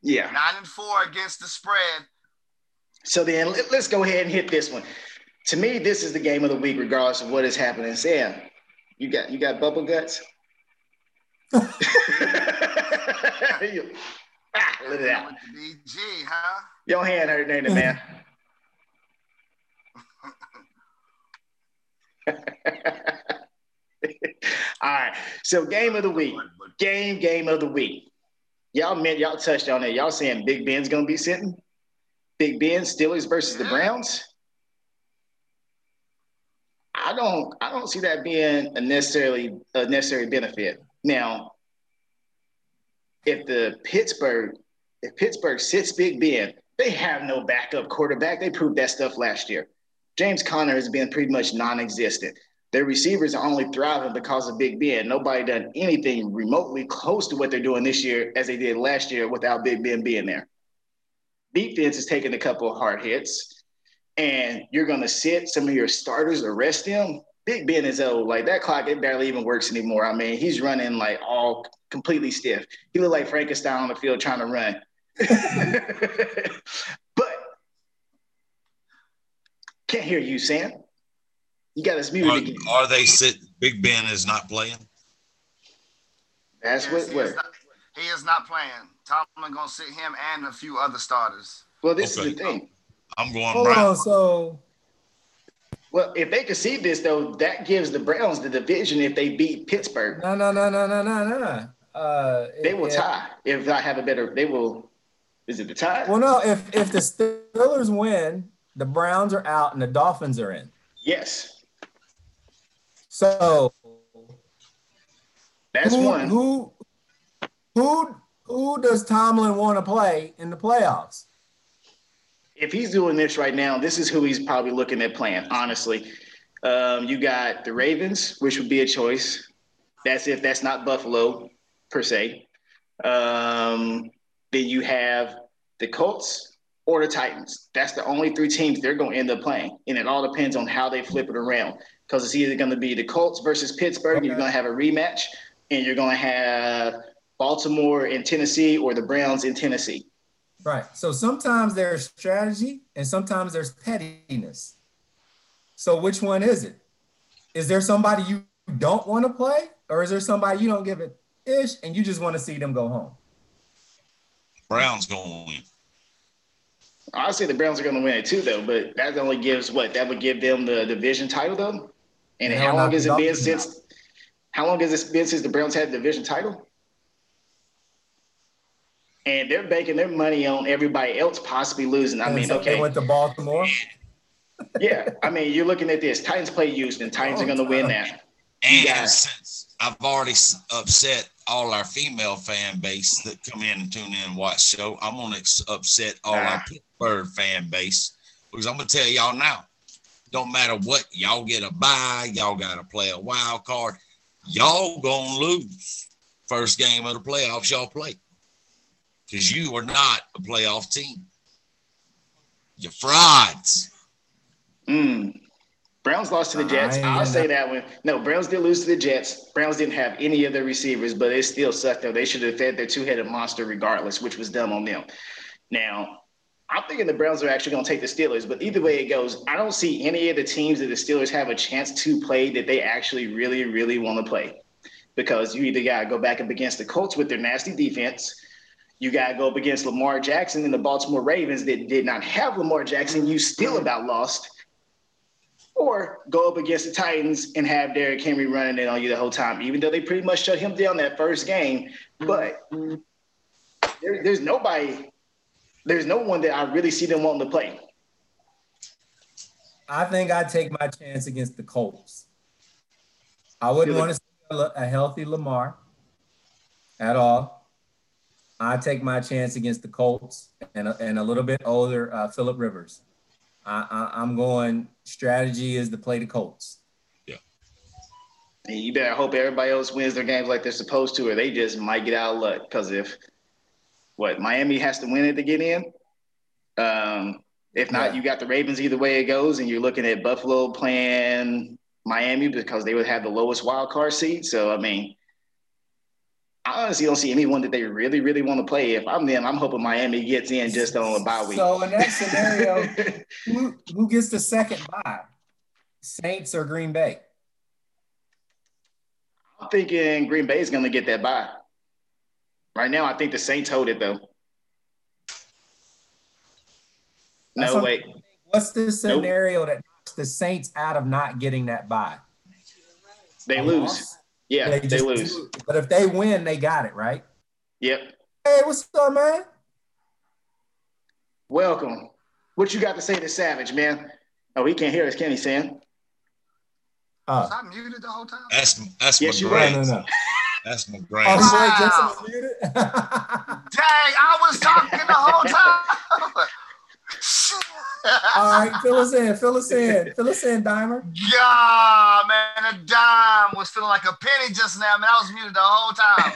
Yeah. Nine and four against the spread. So then let, let's go ahead and hit this one. To me, this is the game of the week, regardless of what is happening. Sam, you got you got bubble guts? Look at that. B G, huh? Your hand hurt, ain't it, man? All right, so game of the week, game game of the week. Y'all meant y'all touched on it. Y'all saying Big Ben's gonna be sitting. Big Ben, Steelers versus the Browns. I don't, I don't see that being a necessarily a necessary benefit. Now, if the Pittsburgh, if Pittsburgh sits Big Ben, they have no backup quarterback. They proved that stuff last year. James Conner has been pretty much non-existent. Their receivers are only thriving because of Big Ben. Nobody done anything remotely close to what they're doing this year as they did last year without Big Ben being there. Defense is taking a couple of hard hits, and you're going to sit some of your starters or rest them. Big Ben is old. Like, that clock, it barely even works anymore. I mean, he's running, like, all completely stiff. He looked like Frankenstein on the field trying to run. Can't hear you, Sam. You got us muted again. Are they sitting? Big Ben is not playing. That's yes, what. He, what? Is not, he is not playing. Tomlin gonna sit him and a few other starters. Well, this okay. is the thing. I'm going. Hold on, so. Well, if they concede this though, that gives the Browns the division if they beat Pittsburgh. No, no, no, no, no, no, no. Uh, they will if, tie if I have a better. They will. Is it the tie? Well, no. If if the Steelers win, the Browns are out and the Dolphins are in. Yes. So that's who, one. Who who who does Tomlin want to play in the playoffs? If he's doing this right now, this is who he's probably looking at playing, honestly. Um, you got the Ravens, which would be a choice. That's if that's not Buffalo per se. Um, then you have the Colts or the Titans. That's the only three teams they're going to end up playing, and it all depends on how they flip it around, because it's either going to be the Colts versus Pittsburgh, okay. and you're going to have a rematch, and you're going to have Baltimore in Tennessee or the Browns in Tennessee. Right. So sometimes there's strategy, and sometimes there's pettiness. So which one is it? Is there somebody you you don't want to play, or is there somebody you don't give a ish and you just want to see them go home? Browns going to win. I say the Browns are going to win it too, though, but that only gives what? That would give them the division title, though? And how long has it been since – how long has it been since the Browns had the division title? And they're banking their money on everybody else possibly losing. I mean, okay. They went to Baltimore? Yeah. I mean, you're looking at this. Titans play Houston. Titans are going to win that. And since I've already upset all our female fan base that come in and tune in and watch the show, I'm going to upset all our Pittsburgh fan base because I'm going to tell y'all now. Don't matter what, y'all get a bye, y'all got to play a wild card. Y'all going to lose first game of the playoffs y'all play because you are not a playoff team. You're frauds. Mm. Browns lost to the Jets. I'll say that one. No, Browns did lose to the Jets. Browns didn't have any of their receivers, but it still sucked, though. They should have fed their two-headed monster regardless, which was dumb on them. Now, I'm thinking the Browns are actually going to take the Steelers, but either way it goes, I don't see any of the teams that the Steelers have a chance to play that they actually really, really want to play, because you either got to go back up against the Colts with their nasty defense. You got to go up against Lamar Jackson and the Baltimore Ravens that did not have Lamar Jackson. You still about lost. Or go up against the Titans and have Derrick Henry running in on you the whole time, even though they pretty much shut him down that first game. But there, there's nobody – there's no one that I really see them wanting to play. I think I'd take my chance against the Colts. I wouldn't want to see a healthy Lamar at all. I'd take my chance against the Colts and a, and a little bit older uh, Phillip Rivers. I, I, I'm going strategy is to play the Colts. Yeah. And you better hope everybody else wins their games like they're supposed to, or they just might get out of luck because if – what, Miami has to win it to get in? Um, if not, yeah. You got the Ravens either way it goes, and you're looking at Buffalo playing Miami because they would have the lowest wild card seed. So, I mean, I honestly don't see anyone that they really, really want to play. If I'm them, I'm hoping Miami gets in just on a bye week. So, in that scenario, who, who gets the second bye? Saints or Green Bay? I'm thinking Green Bay is going to get that bye. Right now, I think the Saints hold it, though. No, what wait. What's the scenario nope. that knocks the Saints out of not getting that bye? They I lose. Lost. Yeah, they, they lose. lose. But if they win, they got it, right? Yep. Hey, what's up, man? Welcome. What you got to say to Savage, man? Oh, he can't hear us, can he, Sam? Uh, Was I muted the whole time? That's, that's yes, my brain. No, no, no. That's my brain. Oh, wow. Dang, I was talking the whole time. All right, fill us in, fill us in, fill us in, Dimer. Yeah, man, a dime was feeling like a penny just now, man. I was muted the whole time.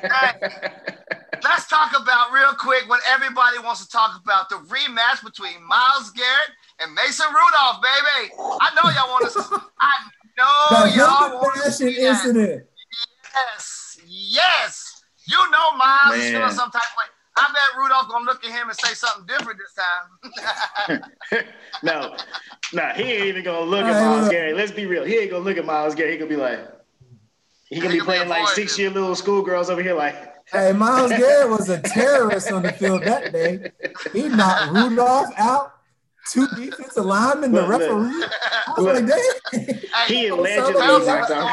Hey, let's talk about real quick what everybody wants to talk about, the rematch between Myles Garrett and Mason Rudolph, baby. I know y'all want to – I know the y'all want to see that. Incident. Yes, yes. You know Miles is feeling some type of way. I bet Rudolph going to look at him and say something different this time. no, no, he ain't even going to look at Myles Garrett. Let's be real. He ain't going to look at Myles Garrett. He going to be like, he going to be playing like six-year little schoolgirls over here like. Hey, Myles Garrett was a terrorist on the field that day. He knocked Rudolph out. Two defensive linemen, the look, referee. Look, I was look. Like, hey, he allegedly knocked him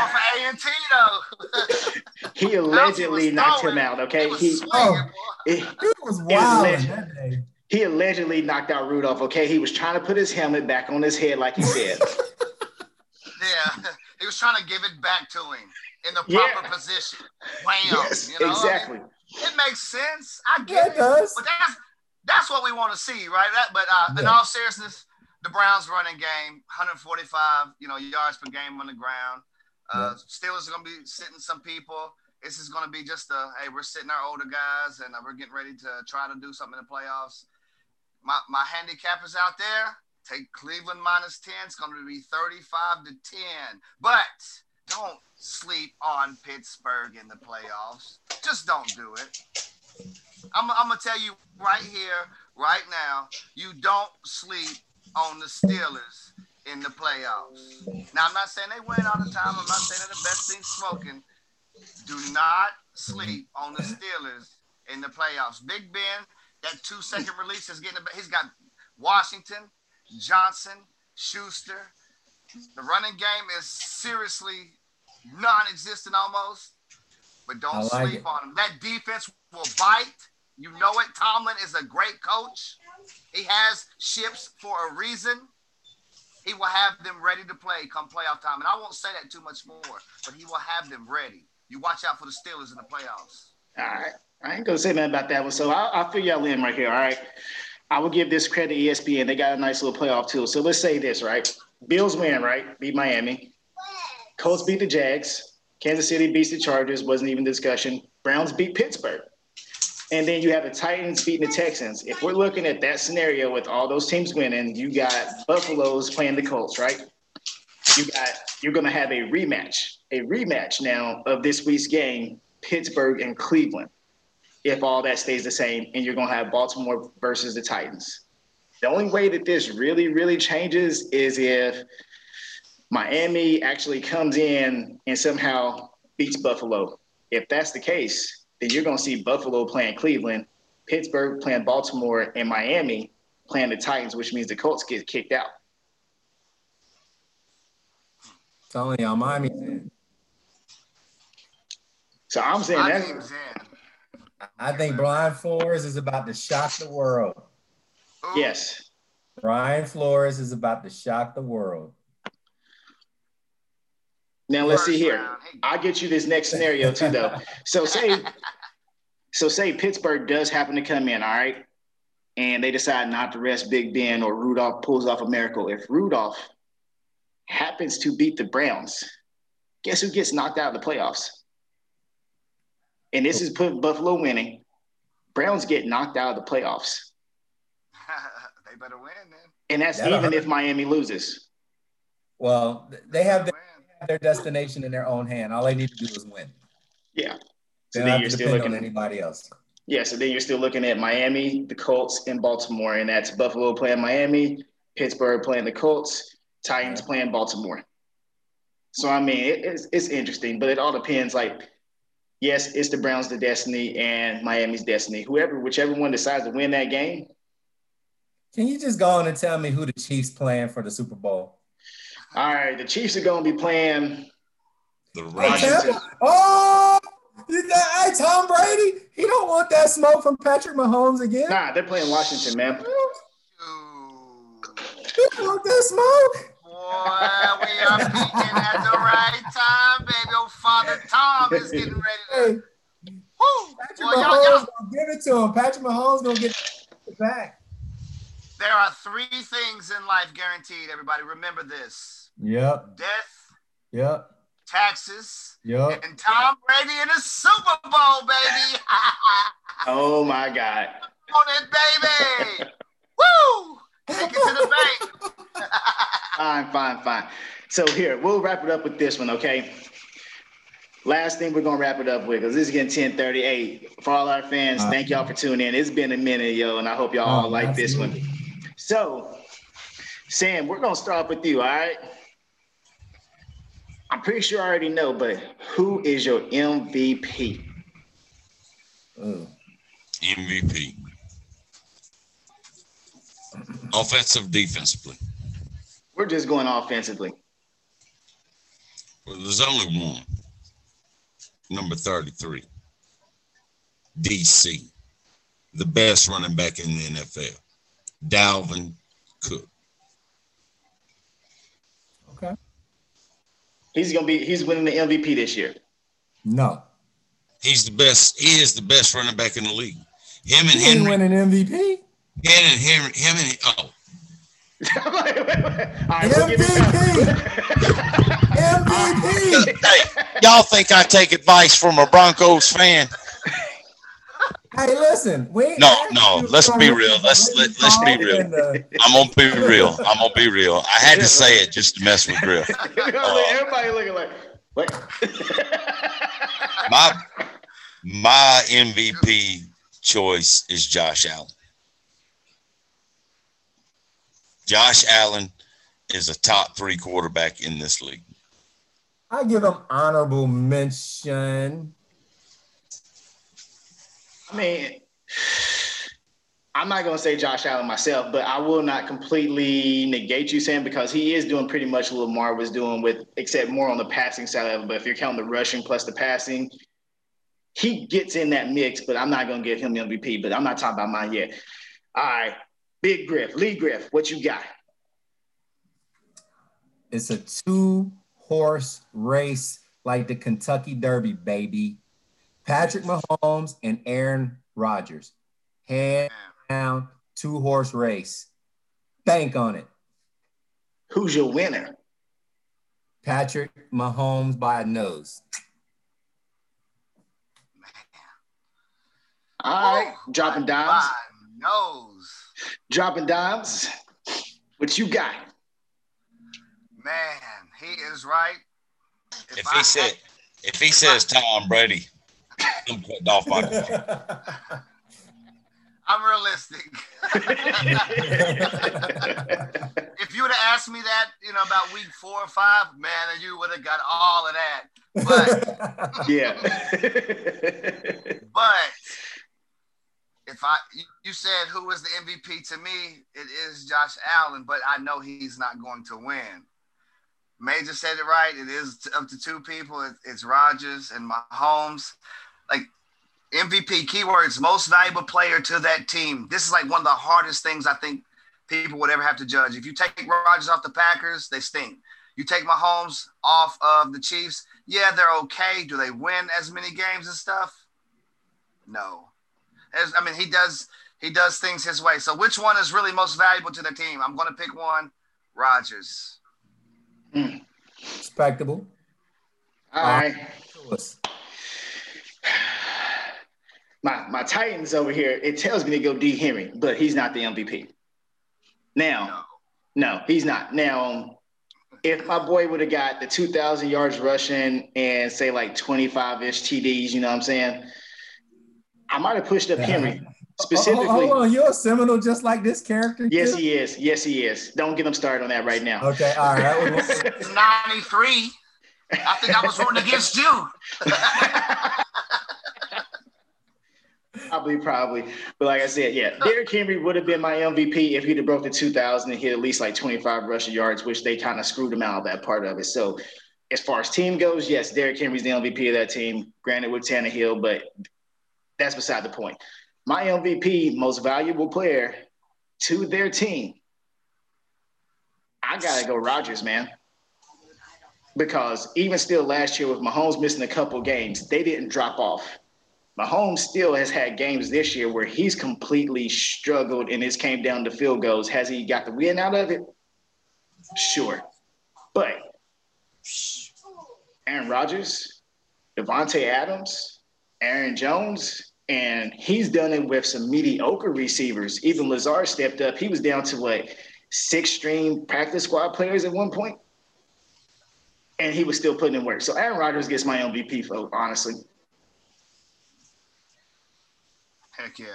out. He allegedly knocked him out, okay? He was, he, swinging, oh, it, he was wild alleged, that day. He allegedly knocked out Rudolph, okay? He was trying to put his helmet back on his head like he said. Yeah, he was trying to give it back to him in the proper yeah. position. Wham, yes, you know? Exactly. It, it makes sense. I get yeah, it. Does. But that's That's what we want to see, right? That, but uh, yeah. in all seriousness, the Browns' running game, one forty-five, you know, yards per game on the ground. Uh, yeah. Steelers are going to be sitting some people. This is going to be just a, hey, we're sitting our older guys, and uh, we're getting ready to try to do something in the playoffs. My my handicappers out there, take Cleveland minus ten. It's going to be thirty-five to ten. But don't sleep on Pittsburgh in the playoffs. Just don't do it. I'm, I'm going to tell you right here, right now, you don't sleep on the Steelers in the playoffs. Now, I'm not saying they win all the time. I'm not saying they're the best thing smoking. Do not sleep on the Steelers in the playoffs. Big Ben, that two-second release is getting – he's got Washington, Johnson, Schuster. The running game is seriously non-existent almost, but don't like sleep it. on him. That defense will bite. You know it. Tomlin is a great coach. He has ships for a reason. He will have them ready to play come playoff time. And I won't say that too much more, but he will have them ready. You watch out for the Steelers in the playoffs. All right. I ain't going to say nothing about that one. So I'll, I'll fill y'all in right here, all right? I will give this credit to E S P N. They got a nice little playoff tool. So let's say this, right? Bills win, right? Beat Miami. Colts beat the Jags. Kansas City beats the Chargers. Wasn't even discussion. Browns beat Pittsburgh. And then you have the Titans beating the Texans. If we're looking at that scenario with all those teams winning, you got Buffalo's playing the Colts, right? You got, you're going to have a rematch, a rematch now of this week's game, Pittsburgh and Cleveland, if all that stays the same, and you're going to have Baltimore versus the Titans. The only way that this really, really changes is if Miami actually comes in and somehow beats Buffalo. If that's the case, then you're going to see Buffalo playing Cleveland, Pittsburgh playing Baltimore, and Miami playing the Titans, which means the Colts get kicked out. Telling y'all, Miami's in. So I'm saying that's – I think Brian Flores is about to shock the world. Yes. Brian Flores is about to shock the world. Now let's see here. I'll get you this next scenario too, though. So say, so say Pittsburgh does happen to come in, all right, and they decide not to rest Big Ben or Rudolph pulls off a miracle. If Rudolph happens to beat the Browns, guess who gets knocked out of the playoffs? And this is put Buffalo winning. Browns get knocked out of the playoffs. They better win, man. And that's That'll even hurt. If Miami loses. Well, they have. The- their destination in their own hand. All they need to do is win. Yeah. So then you're still looking at anybody else. Yeah. So then you're still looking at Miami, the Colts, and Baltimore, and that's Buffalo playing Miami, Pittsburgh playing the Colts, Titans playing Baltimore. So I mean, it, it's it's interesting, but it all depends. Like, yes, it's the Browns' the destiny and Miami's destiny. Whoever, whichever one decides to win that game. Can you just go on and tell me who the Chiefs playing for the Super Bowl? All right, the Chiefs are going to be playing the Washington. Oh, hey, Tom Brady, he don't want that smoke from Patrick Mahomes again. Nah, they're playing Washington, man. He don't want that smoke. Boy, we are peaking at the right time, baby. Oh, Father Tom is getting ready to. Hey, Patrick Boy, Mahomes y'all, y'all. gonna give it to him. Patrick Mahomes gonna get it back. There are three things in life guaranteed, everybody. Remember this. Yep. Death. Yep. Taxes. Yep. And Tom Brady in the Super Bowl, baby. Oh, my God. On it, baby. Woo! Take it to the bank. Fine, fine, fine. So here, we'll wrap it up with this one, okay? Last thing we're going to wrap it up with, because this is getting ten thirty-eight. For all our fans, uh, thank y'all for tuning in. It's been a minute, yo, and I hope y'all uh, all like this one. So, Sam, we're going to start with you, all right? I'm pretty sure I already know, but who is your M V P? Ooh. M V P. Offensive, defensively. We're just going offensively. Well, there's only one. Number thirty-three, D C, the best running back in the N F L, Dalvin Cook. Okay. He's gonna be. He's winning the M V P this year. No. He's the best. He is the best running back in the league. Him and he Henry winning M V P. Him and Henry. Him and oh. wait, wait, wait. All right, M V P. M V P. Hey, y'all think I take advice from a Broncos fan? Hey, listen. We no, no. Let's be real. Let's let, let's be real. The... I'm gonna be real. I'm gonna be real. I had to say it just to mess with Griff. Uh, Everybody looking like what? my my M V P choice is Josh Allen. Josh Allen is a top three quarterback in this league. I give him honorable mention. I mean, I'm not going to say Josh Allen myself, but I will not completely negate you, Sam, because he is doing pretty much what Lamar was doing with, except more on the passing side of it. But if you're counting the rushing plus the passing, he gets in that mix, but I'm not going to give him M V P, but I'm not talking about mine yet. All right, Big Griff, Lee Griff, what you got? It's a two-horse race like the Kentucky Derby, baby. Patrick Mahomes and Aaron Rodgers. Head down, two-horse race. Bank on it. Who's your winner? Patrick Mahomes by a nose. Man. All right, oh, dropping dimes. By nose. Dropping dimes. What you got? Man, he is right. If, if he I said, had, if he if says I, Tom Brady, I'm cutting off my phone. I'm realistic. If you would have asked me that, you know, about week four or five, man, you would have got all of that. But yeah. But if I, you said who was the M V P to me? It is Josh Allen, but I know he's not going to win. Major said it right. It is up to two people. It's Rodgers and Mahomes. Like, M V P, keywords, most valuable player to that team. This is like one of the hardest things I think people would ever have to judge. If you take Rodgers off the Packers, they stink. You take Mahomes off of the Chiefs, yeah, they're okay. Do they win as many games and stuff? No. As, I mean, he does he does things his way. So which one is really most valuable to the team? I'm going to pick one, Rodgers. Mm. Respectable. All right. Uh, My, my Titans over here, it tells me to go D. Henry, but he's not the M V P. Now, no, he's not. Now, if my boy would have got the two thousand yards rushing and, say, like twenty-five-ish T Ds, you know what I'm saying, I might have pushed up Henry specifically. Hold on, you're a Seminole just like this character? Yes, he is. Yes, he is. Don't get him started on that right now. Okay, all right. It's ninety-three. I think I was rooting against you. Probably, probably. But like I said, yeah, Derrick Henry would have been my M V P if he'd have broke the two thousand and hit at least like twenty-five rushing yards, which they kind of screwed him out of that part of it. So as far as team goes, yes, Derrick Henry's the M V P of that team, granted with Tannehill, but that's beside the point. My M V P, most valuable player to their team, I got to go Rodgers, man. Because even still last year with Mahomes missing a couple games, they didn't drop off. Mahomes still has had games this year where he's completely struggled and it's came down to field goals. Has he got the win out of it? Sure. But Aaron Rodgers, Devontae Adams, Aaron Jones, and he's done it with some mediocre receivers. Even Lazard stepped up. He was down to, what, six-string practice squad players at one point, and he was still putting in work. So Aaron Rodgers gets my M V P, folks, honestly. Heck yeah.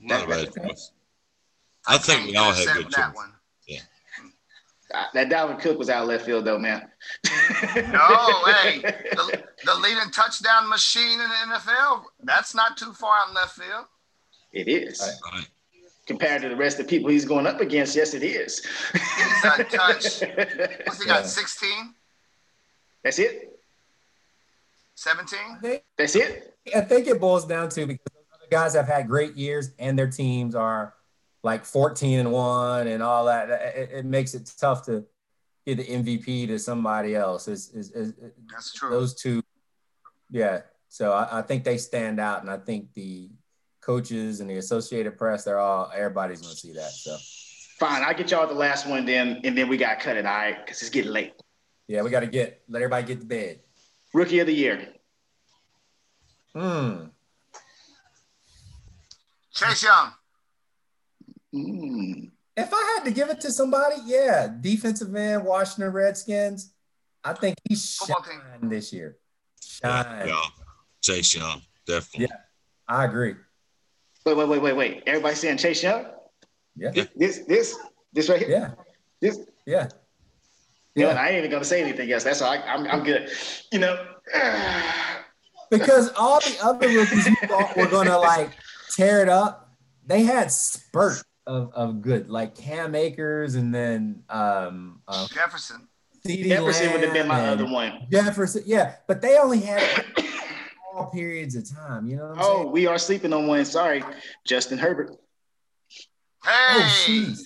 Not bad. I think we all had good choice. That one. Yeah. That Dalvin Cook was out of left field, though, man. No, hey. The, the leading touchdown machine in the N F L, that's not too far out in left field. It is. All right. Compared to the rest of the people he's going up against, yes, it is. He's got touch. What's he yeah. got, sixteen? That's it? seventeen? Think, that's it? I think it boils down to because guys have had great years and their teams are like fourteen and one and all that. It, it makes it tough to get the M V P to somebody else. Is is that's true? Those two, yeah. So I, I think they stand out, and I think the coaches and the Associated Press, they're all everybody's going to see that. So fine, I get y'all the last one then, and then we got to cut it. All right, because it's getting late. Yeah, we got to get let everybody get to bed. Rookie of the year. Hmm. Chase Young. Mm. If I had to give it to somebody, yeah, defensive end, Washington Redskins. I think he shined this year. Shine. Yeah, Chase Young, definitely. Yeah, I agree. Wait, wait, wait, wait, wait. Everybody saying Chase Young? Yeah. This, this, this right here. Yeah. This. Yeah. Yeah, and I ain't even gonna say anything else. That's all. I, I'm, I'm good. You know, because all the other rookies you thought were gonna like tear it up, they had spurts of, of good, like Cam Akers, and then um, uh, Jefferson. C D Jefferson Lamb would have been my other one. Jefferson, yeah, but they only had like, all periods of time. You know what I'm oh, saying? Oh, we are sleeping on one. Sorry, Justin Herbert. Hey. Oh, jeez.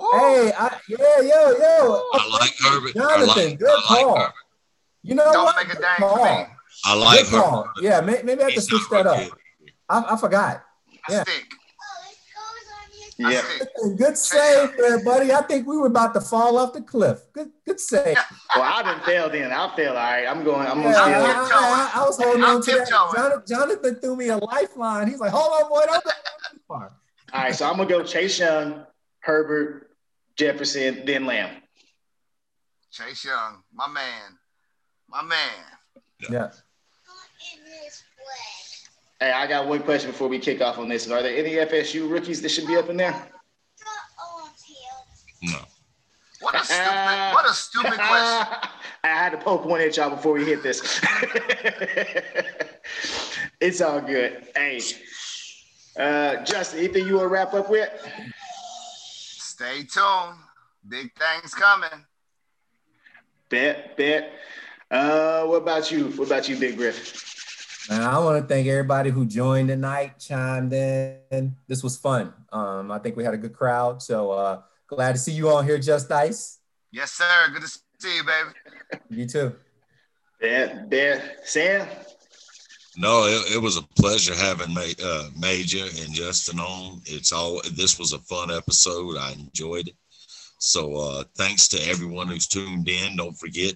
Ooh. Hey, I, yeah, yo, yo. I like Herbert. Jonathan, I like, good I like call. Herbert. You know Don't what? Make a dang call. I like good Herbert. Call. Yeah, maybe, maybe I have to switch that up. I, I forgot. I yeah. Think. Yeah. Good save there, buddy. I think we were about to fall off the cliff. Good good save. Well, I didn't fail then. I failed. All right. I'm going. I'm yeah, going to steal it. I, I, I was holding I'm on to that. Jonathan, Jonathan threw me a lifeline. He's like, hold on, boy. Don't go too far. All right. So I'm going to go Chase Young, Herbert, Jefferson, then Lamb. Chase Young, my man. My man. Yeah. yeah. Hey, I got one question before we kick off on this. Are there any F S U rookies that should be up in there? No. What a stupid, uh, what a stupid question. I had to poke one at y'all before we hit this. It's all good. Hey, uh, Justin, anything you want to wrap up with? Stay tuned. Big things coming. Bet, bet. Uh, what about you? What about you, Big Griff? Man, I want to thank everybody who joined tonight, chimed in. This was fun. Um, I think we had a good crowd. So uh, glad to see you all here, Just Dice. Yes, sir. Good to see you, baby. You too. Yeah, yeah. Sam? No, it, it was a pleasure having Ma- uh, Major and Justin on. It's all. This was a fun episode. I enjoyed it. So uh, thanks to everyone who's tuned in. Don't forget,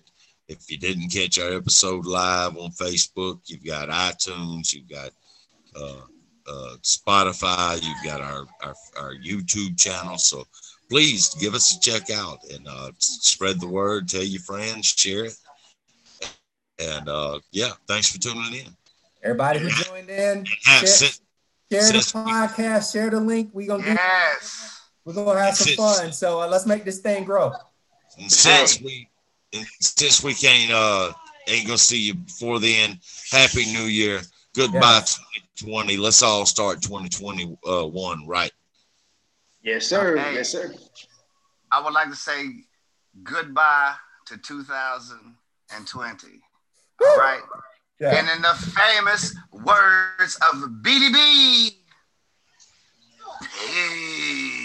if you didn't catch our episode live on Facebook, you've got iTunes, you've got uh, uh, Spotify, you've got our, our, our YouTube channel. So please give us a check out and uh, spread the word, tell your friends, share it. And uh, yeah, thanks for tuning in. Everybody who joined in, share, since, share since the podcast, we, share the link. We're going to yes. We're gonna have some since, fun. So uh, let's make this thing grow. And since we... And since we can't uh, ain't gonna see you before then, Happy New Year. Goodbye, yes. twenty twenty. Let's all start twenty twenty-one right. Yes, sir. Okay. Yes, sir. I would like to say goodbye to two thousand twenty. Woo! All right. Yeah. And in the famous words of B D B, hey.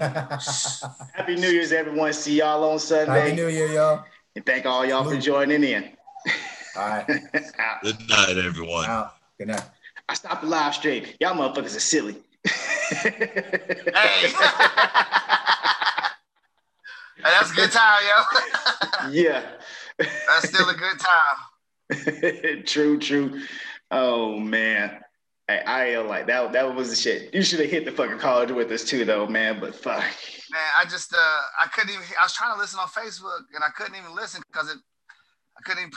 Happy New Year's, everyone. See y'all on Sunday. Happy New Year, y'all. And thank all y'all for joining in. All right. Good night, everyone. Out. Good night. I stopped the live stream. Y'all motherfuckers are silly. Hey. That's a good time, yo. Yeah. That's still a good time. True, true. Oh, man. Hey, I am like that. That was the shit. You should have hit the fucking college with us too, though, man. But fuck. Man, I just uh, I couldn't even. I was trying to listen on Facebook, and I couldn't even listen because it. I couldn't even.